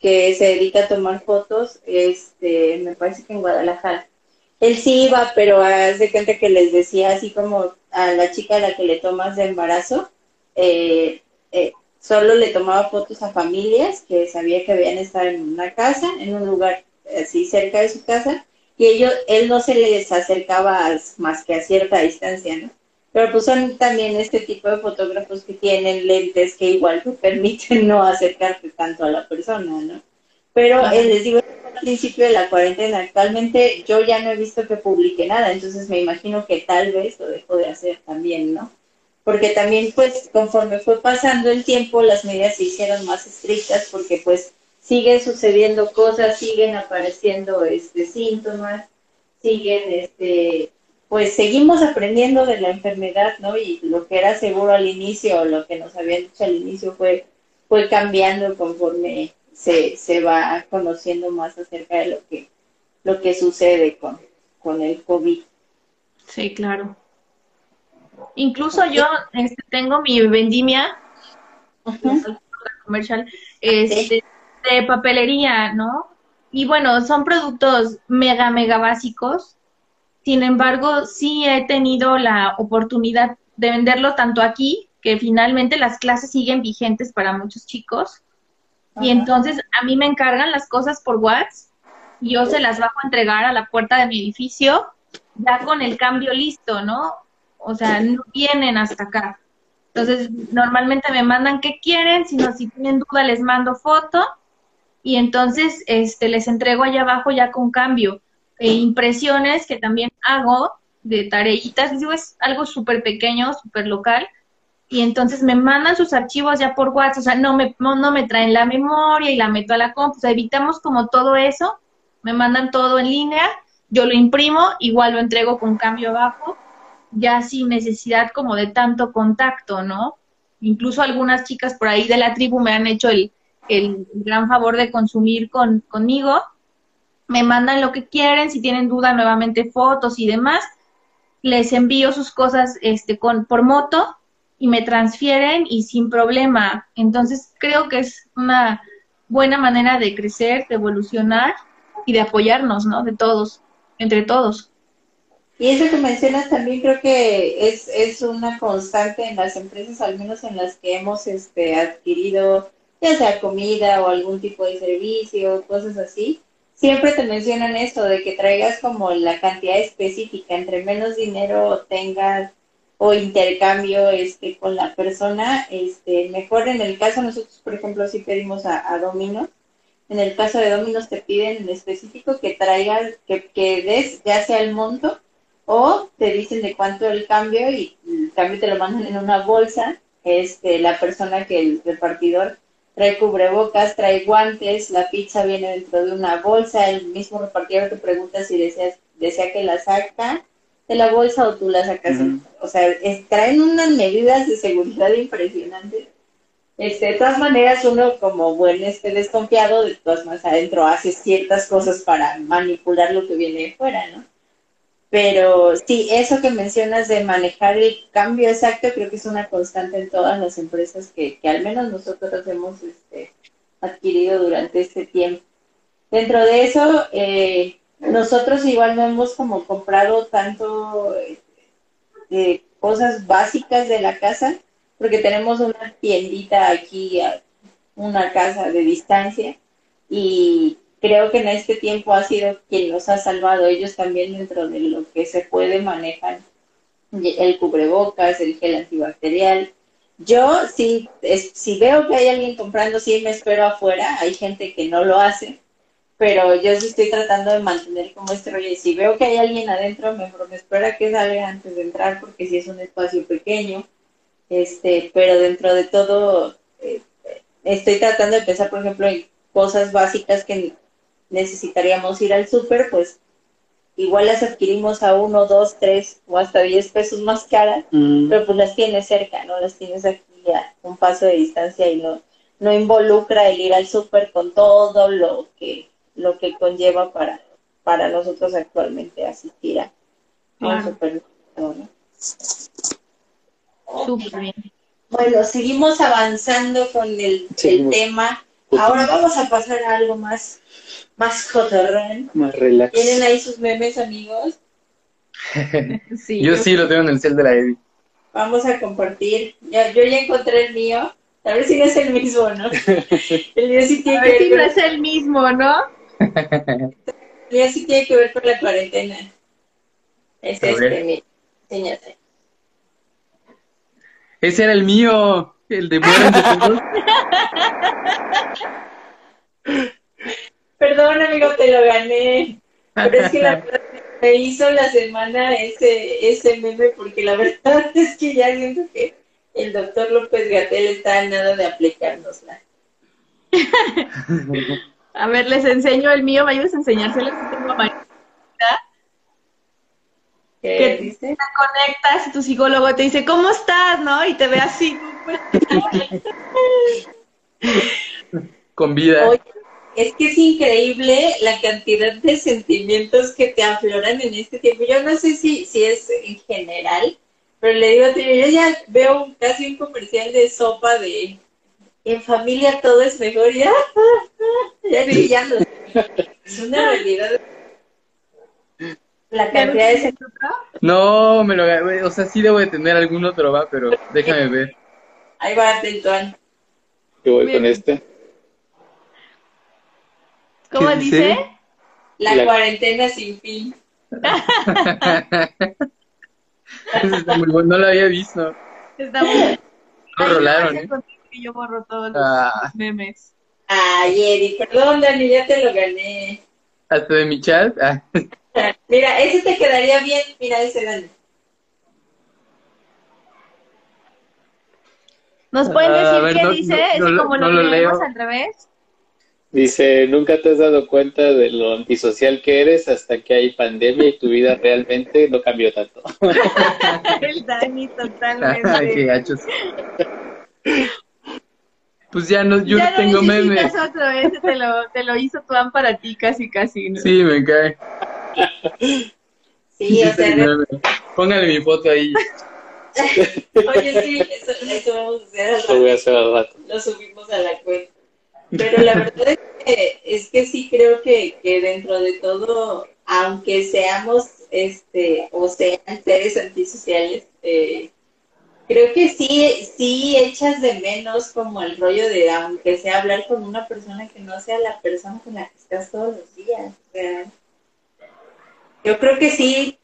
que se dedica a tomar fotos, me parece que en Guadalajara. Él sí iba, pero haz de cuenta que les decía así como a la chica a la que le tomas de embarazo, solo le tomaba fotos a familias que sabía que debían estar en una casa, en un lugar así cerca de su casa, y él no se les acercaba más que a cierta distancia, ¿no? Pero pues son también este tipo de fotógrafos que tienen lentes que igual te permiten no acercarte tanto a la persona, ¿no? Pero les digo, al principio de la cuarentena, actualmente yo ya no he visto que publique nada, entonces me imagino que tal vez lo dejó de hacer también, ¿no? Porque también, pues, conforme fue pasando el tiempo, las medidas se hicieron más estrictas porque, pues, siguen sucediendo cosas, siguen apareciendo síntomas, siguen pues seguimos aprendiendo de la enfermedad, ¿no? Y lo que era seguro al inicio, lo que nos habían dicho al inicio fue cambiando conforme se va conociendo más acerca de lo que sucede con el COVID. Sí, claro. Incluso yo tengo mi vendimia comercial, de papelería, ¿no? Y bueno, son productos mega básicos. Sin embargo, sí he tenido la oportunidad de venderlo tanto aquí, que finalmente las clases siguen vigentes para muchos chicos. Ajá. Y entonces a mí me encargan las cosas por WhatsApp y yo se las bajo a entregar a la puerta de mi edificio ya con el cambio listo, ¿no? O sea, no vienen hasta acá. Entonces, normalmente me mandan qué quieren, sino si tienen duda les mando foto y entonces les entrego allá abajo ya con cambio. Impresiones que también hago de tareitas, digo, es algo súper pequeño, súper local, y entonces me mandan sus archivos ya por WhatsApp, o sea, no me traen la memoria y la meto a la compu, o sea, evitamos como todo eso, me mandan todo en línea, yo lo imprimo, igual lo entrego con cambio abajo, ya sin necesidad como de tanto contacto, ¿no? Incluso algunas chicas por ahí de la tribu me han hecho el gran favor de consumir conmigo, me mandan lo que quieren, si tienen duda nuevamente fotos y demás, les envío sus cosas por moto y me transfieren y sin problema. Entonces creo que es una buena manera de crecer, de evolucionar y de apoyarnos, ¿no? De todos, entre todos. Y eso que mencionas también creo que es una constante en las empresas, al menos en las que hemos adquirido, ya sea comida o algún tipo de servicio, cosas así. Siempre te mencionan eso, de que traigas como la cantidad específica, entre menos dinero tengas o intercambio con la persona, mejor en el caso, nosotros por ejemplo sí pedimos a Domino's. En el caso de Domino's te piden en específico que traigas, que des ya sea el monto o te dicen de cuánto el cambio y el cambio te lo mandan en una bolsa. La persona que el repartidor trae cubrebocas, trae guantes, la pizza viene dentro de una bolsa, el mismo repartidor te pregunta si desea que la saca de la bolsa o tú la sacas. O sea, traen unas medidas de seguridad impresionantes. De todas maneras, uno como buen desconfiado, de todas maneras adentro hace ciertas cosas para manipular lo que viene de fuera, ¿no? Pero sí, eso que mencionas de manejar el cambio exacto, creo que es una constante en todas las empresas que al menos nosotros hemos adquirido durante este tiempo. Dentro de eso, nosotros igual no hemos como comprado tanto cosas básicas de la casa, porque tenemos una tiendita aquí a una casa de distancia y creo que en este tiempo ha sido quien los ha salvado. Ellos también dentro de lo que se puede manejar el cubrebocas, el gel antibacterial. Yo si veo que hay alguien comprando, sí me espero afuera. Hay gente que no lo hace, pero yo sí estoy tratando de mantener como este rollo. Si veo que hay alguien adentro, mejor me espera que salga antes de entrar, porque sí es un espacio pequeño. Pero dentro de todo estoy tratando de pensar, por ejemplo, en cosas básicas que necesitaríamos ir al súper, pues igual las adquirimos a 1, 2, 3 o hasta 10 pesos más caras, pero pues las tienes cerca, ¿no? Las tienes aquí a un paso de distancia y no involucra el ir al súper con todo lo que conlleva para nosotros actualmente asistir a un supermercado, ¿no? Súper bien. Bueno, seguimos avanzando con el tema. Ahora vamos a pasar a algo más cotorrón. Más relax. ¿Tienen ahí sus memes, amigos? Sí. Yo sí lo tengo en el cel de la Edith. Vamos a compartir. Yo ya encontré el mío. A ver si no es el mismo, ¿no? El mío sí tiene que ver. A ver si no es el mismo, ¿no? El mío sí tiene que ver con la cuarentena. Es mío. Enséñate. Ese era el mío, el de Buenos. Perdón, amigo, te lo gané. Pero es que la verdad me hizo la semana ese meme, porque la verdad es que ya siento que el doctor López-Gatell está en nada de aplicárnosla. A ver, les enseño el mío. ¿Me ayudas a enseñárselos? Tengo a que dice, te conectas, tu psicólogo te dice, ¿cómo estás? ¿No? Y te ve así. Con vida. Oye, es que es increíble la cantidad de sentimientos que te afloran en este tiempo. Yo no sé si es en general, pero le digo, yo ya veo casi un comercial de sopa de en familia todo es mejor, ya brillando. Es una realidad. ¿La cantidad es el otro? No, me lo agarré. O sea, sí debo de tener algún otro, va, pero déjame ver. Ahí va, Etuan. Yo voy bien con este. ¿Cómo dice? La cuarentena sin fin. Eso está muy bueno, no lo había visto. Está muy bueno. Lo rolaron, ¿eh? Yo borro todos los memes. Ay, Edith, perdón, Dani, ya te lo gané. ¿Hasta de mi chat? Ah. Mira, ese te quedaría bien. Mira ese, Dani. ¿Nos pueden decir qué dice? No, como no lo leemos al revés. Dice, nunca te has dado cuenta de lo antisocial que eres hasta que hay pandemia y tu vida realmente no cambió tanto. El Dani totalmente. Ay, qué gachos. Pues ya no, yo ya no tengo memes. Otro, ese te lo hizo Tuan para ti casi, ¿no? Sí, me cae. Sí, o sea, póngale mi foto ahí. Oye, sí, eso vamos a hacer al rato. Lo voy a hacer al rato. Lo subimos a la cuenta. Pero la verdad es que sí creo que dentro de todo, aunque seamos, o sean seres antisociales, creo que sí echas de menos como el rollo de, aunque sea hablar con una persona que no sea la persona con la que estás todos los días, o sea. Yo creo que sí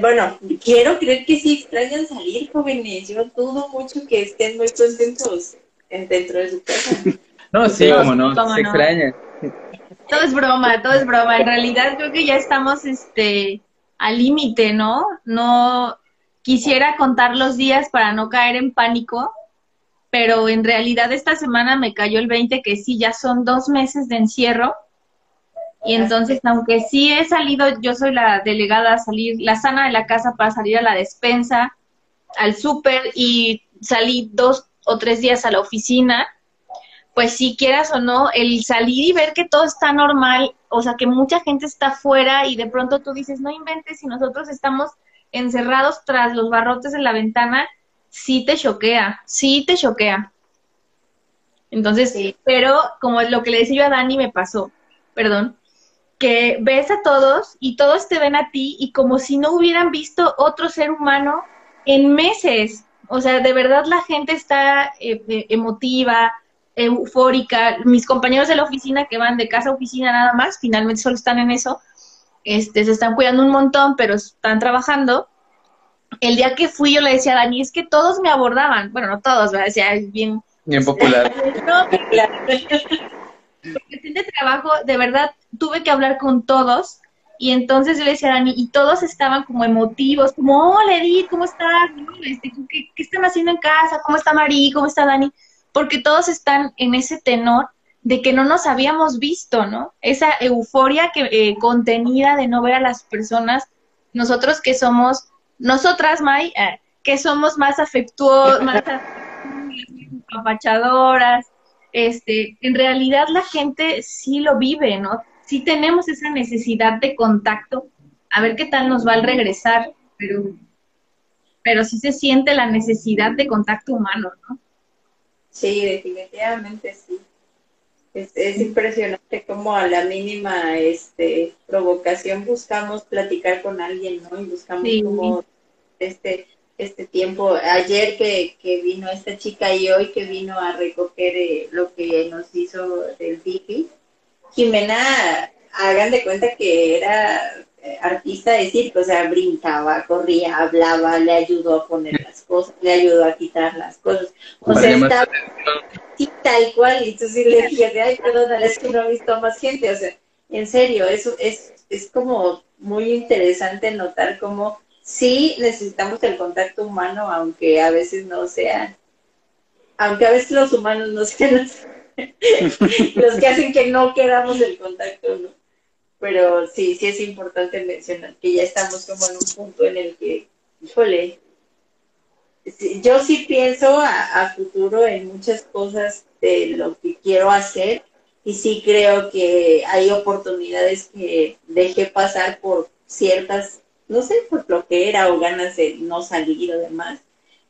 Bueno, quiero creer que sí extrañan salir, jóvenes. Yo dudo mucho que estén muy contentos dentro de su casa. No, sí, no, como no, se extraña. Todo es broma, todo es broma. En realidad creo que ya estamos al límite, ¿no? No quisiera contar los días para no caer en pánico, pero en realidad esta semana me cayó el 20 que sí, ya son 2 meses de encierro. Y entonces, aunque sí he salido, yo soy la delegada a salir, la sana de la casa para salir a la despensa, al súper, y salí 2 o 3 días a la oficina, pues si quieras o no, el salir y ver que todo está normal, o sea, que mucha gente está afuera y de pronto tú dices, no inventes, si nosotros estamos encerrados tras los barrotes en la ventana, sí te choquea, sí te choquea. Entonces, sí. Pero como lo que le decía yo a Dani me pasó, perdón, que ves a todos y todos te ven a ti y como si no hubieran visto otro ser humano en meses. O sea, de verdad la gente está emotiva, eufórica. Mis compañeros de la oficina que van de casa a oficina nada más, finalmente solo están en eso, se están cuidando un montón, pero están trabajando. El día que fui yo le decía a Dani, es que todos me abordaban. Bueno, no todos, ¿verdad? O sea, es bien... Bien popular. No, claro. Por cuestión de trabajo, de verdad, tuve que hablar con todos, y entonces yo le decía a Dani, y todos estaban como emotivos, como, hola Edith, ¿cómo estás? ¿Qué están haciendo en casa? ¿Cómo está Mari? ¿Cómo está Dani? Porque todos están en ese tenor de que no nos habíamos visto, ¿no? Esa euforia que contenida de no ver a las personas, nosotros que somos, nosotras, May, que somos más afectuosas, más apapachadoras. En realidad la gente sí lo vive, ¿no? Sí tenemos esa necesidad de contacto, a ver qué tal nos va al regresar, pero sí se siente la necesidad de contacto humano, ¿no? Sí, definitivamente sí. Es impresionante cómo a la mínima provocación buscamos platicar con alguien, ¿no? Y buscamos sí. Como este tiempo, ayer que vino esta chica y hoy que vino a recoger lo que nos hizo del Vicky, Jimena, hagan de cuenta que era artista de circo, o sea, brincaba, corría, hablaba, le ayudó a poner las cosas, le ayudó a quitar las cosas, o sea, estaba sí, tal cual, y tú sí le dije, ay, perdón, es que no he visto a más gente, o sea, en serio, eso es como muy interesante notar cómo sí, necesitamos el contacto humano, aunque a veces no sea, aunque a veces los humanos no sean los que hacen que no queramos el contacto, ¿no? Pero sí, sí es importante mencionar que ya estamos como en un punto en el que, híjole, yo sí pienso a futuro en muchas cosas de lo que quiero hacer y sí creo que hay oportunidades que dejé pasar por ciertas, no sé, por lo que era o ganas de no salir o demás.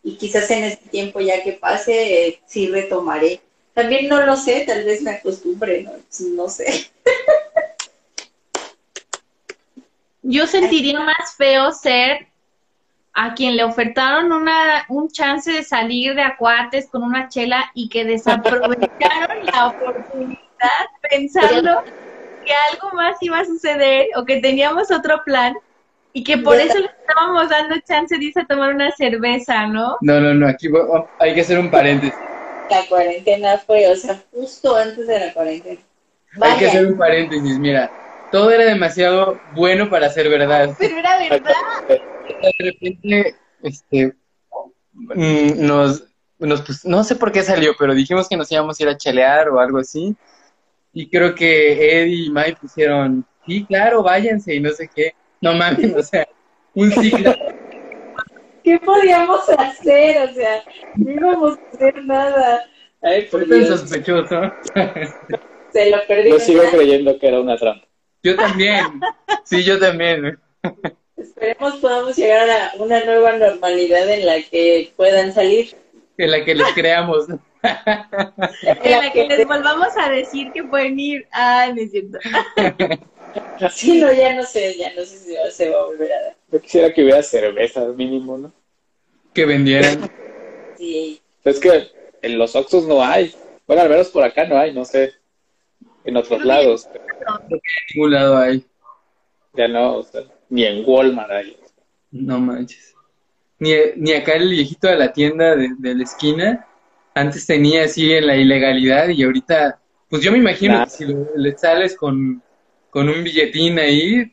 Y quizás en este tiempo ya que pase, sí retomaré. También no lo sé, tal vez me acostumbre, ¿no? No sé. Yo sentiría más feo ser a quien le ofertaron un chance de salir de acuates con una chela y que desaprovecharon la oportunidad pensando que algo más iba a suceder o que teníamos otro plan. Y que por eso le estábamos dando chance de irse a tomar una cerveza, ¿no? No, aquí hay que hacer un paréntesis. La cuarentena fue, o sea, justo antes de la cuarentena. Vaya. Hay que hacer un paréntesis, mira. Todo era demasiado bueno para ser verdad. Pero era verdad. De repente, pues, no sé por qué salió, pero dijimos que nos íbamos a ir a chelear o algo así. Y creo que Eddie y Mike pusieron, sí, claro, váyanse y no sé qué. No mames, o sea, un ciclo. ¿Qué podíamos hacer? O sea, no íbamos a hacer nada. Ay, por Dios. Sospechoso. Se lo perdí. Yo sigo creyendo que era una trampa. Yo también. Sí, yo también. Esperemos podamos llegar a una nueva normalidad en la que puedan salir. En la que les creamos. En la que les volvamos a decir que pueden ir. Ay, me siento. Sí, no, ya no sé si se va a volver a dar. Yo quisiera que hubiera cerveza mínimo, ¿no? Que vendieran. Sí. Es que en los Oxxos no hay. Bueno, al menos por acá no hay, no sé. En otros lados. En ningún lado hay. Ya no, o sea, ni en Walmart hay. No manches. Ni acá el viejito de la tienda de la esquina antes tenía así en la ilegalidad y ahorita, pues yo me imagino que si le sales con un billetín ahí,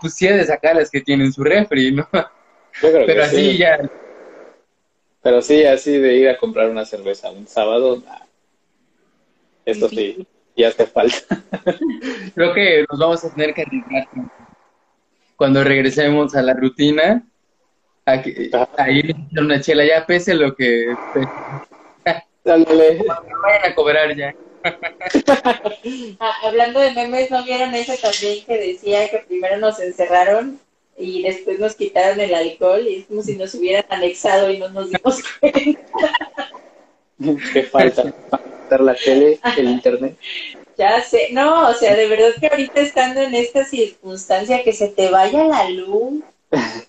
pues sí ha de sacar las que tienen su refri, ¿no? Yo creo pero que así sí. Ya. Pero sí, así de ir a comprar una cerveza un sábado, nah. Esto sí, ya hace falta. Creo que nos vamos a tener que arriesgar cuando regresemos a la rutina, a ir a una chela, ya pese lo que pese. Dale. No vayan a cobrar ya. Hablando de memes, ¿no vieron eso también que decía que primero nos encerraron y después nos quitaron el alcohol? Y es como si nos hubieran anexado y no nos dimos cuenta. Qué falta, faltar la tele, el internet. Ya sé, no, o sea, de verdad que ahorita estando en esta circunstancia que se te vaya la luz,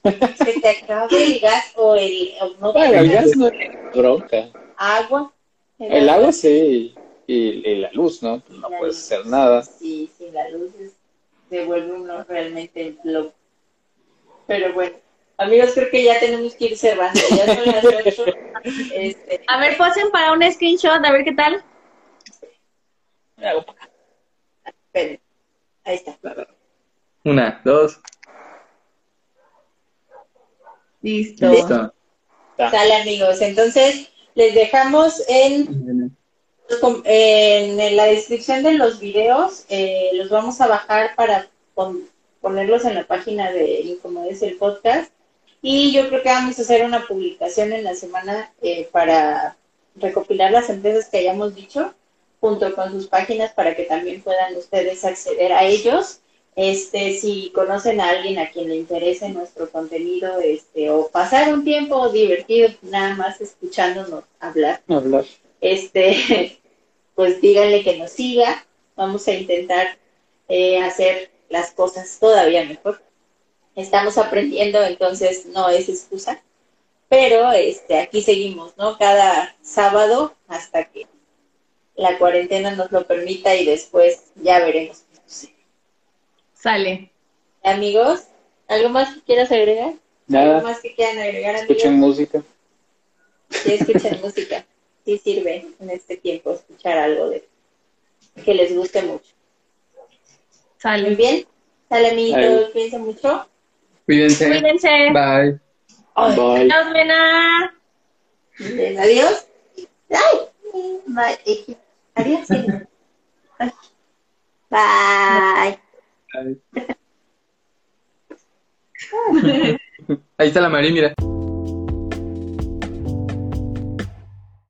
se te acabe el gas o el... No, bueno, el gas no es bronca. Agua. El agua sí. Y la luz, ¿no? No puedes hacer nada. Sí, sin la luz se vuelve uno realmente loco. Pero bueno, amigos, creo que ya tenemos que ir cerrando. Ya son las 8. A ver, posen para un screenshot, a ver qué tal. Ahí está. 1, 2. Listo. Listo. Sale, amigos. Entonces, les dejamos en la descripción de los videos, los vamos a bajar para ponerlos en la página de Incomodidades el podcast, y yo creo que vamos a hacer una publicación en la semana para recopilar las empresas que hayamos dicho junto con sus páginas para que también puedan ustedes acceder a ellos. Si conocen a alguien a quien le interese nuestro contenido, o pasar un tiempo divertido nada más escuchándonos hablar. Pues díganle que nos siga. Vamos a intentar hacer las cosas todavía mejor. Estamos aprendiendo, entonces no es excusa. Pero aquí seguimos, ¿no? Cada sábado hasta que la cuarentena nos lo permita y después ya veremos qué sucede. Sale. Amigos, ¿algo más que quieras agregar? Nada. ¿Algo más que quieran agregar, amigos? Escuchen música. Sí, escuchen música. Sí sirve en este tiempo escuchar algo de que les guste mucho. Sale. Muy bien. Sale, amiguitos. Cuídense mucho. Cuídense. Cuídense. Bye. Bye. Bye. Adiós, Mena. Bien, adiós. Bye. Adiós. Bye. Bye. Ahí está la Mari, mira.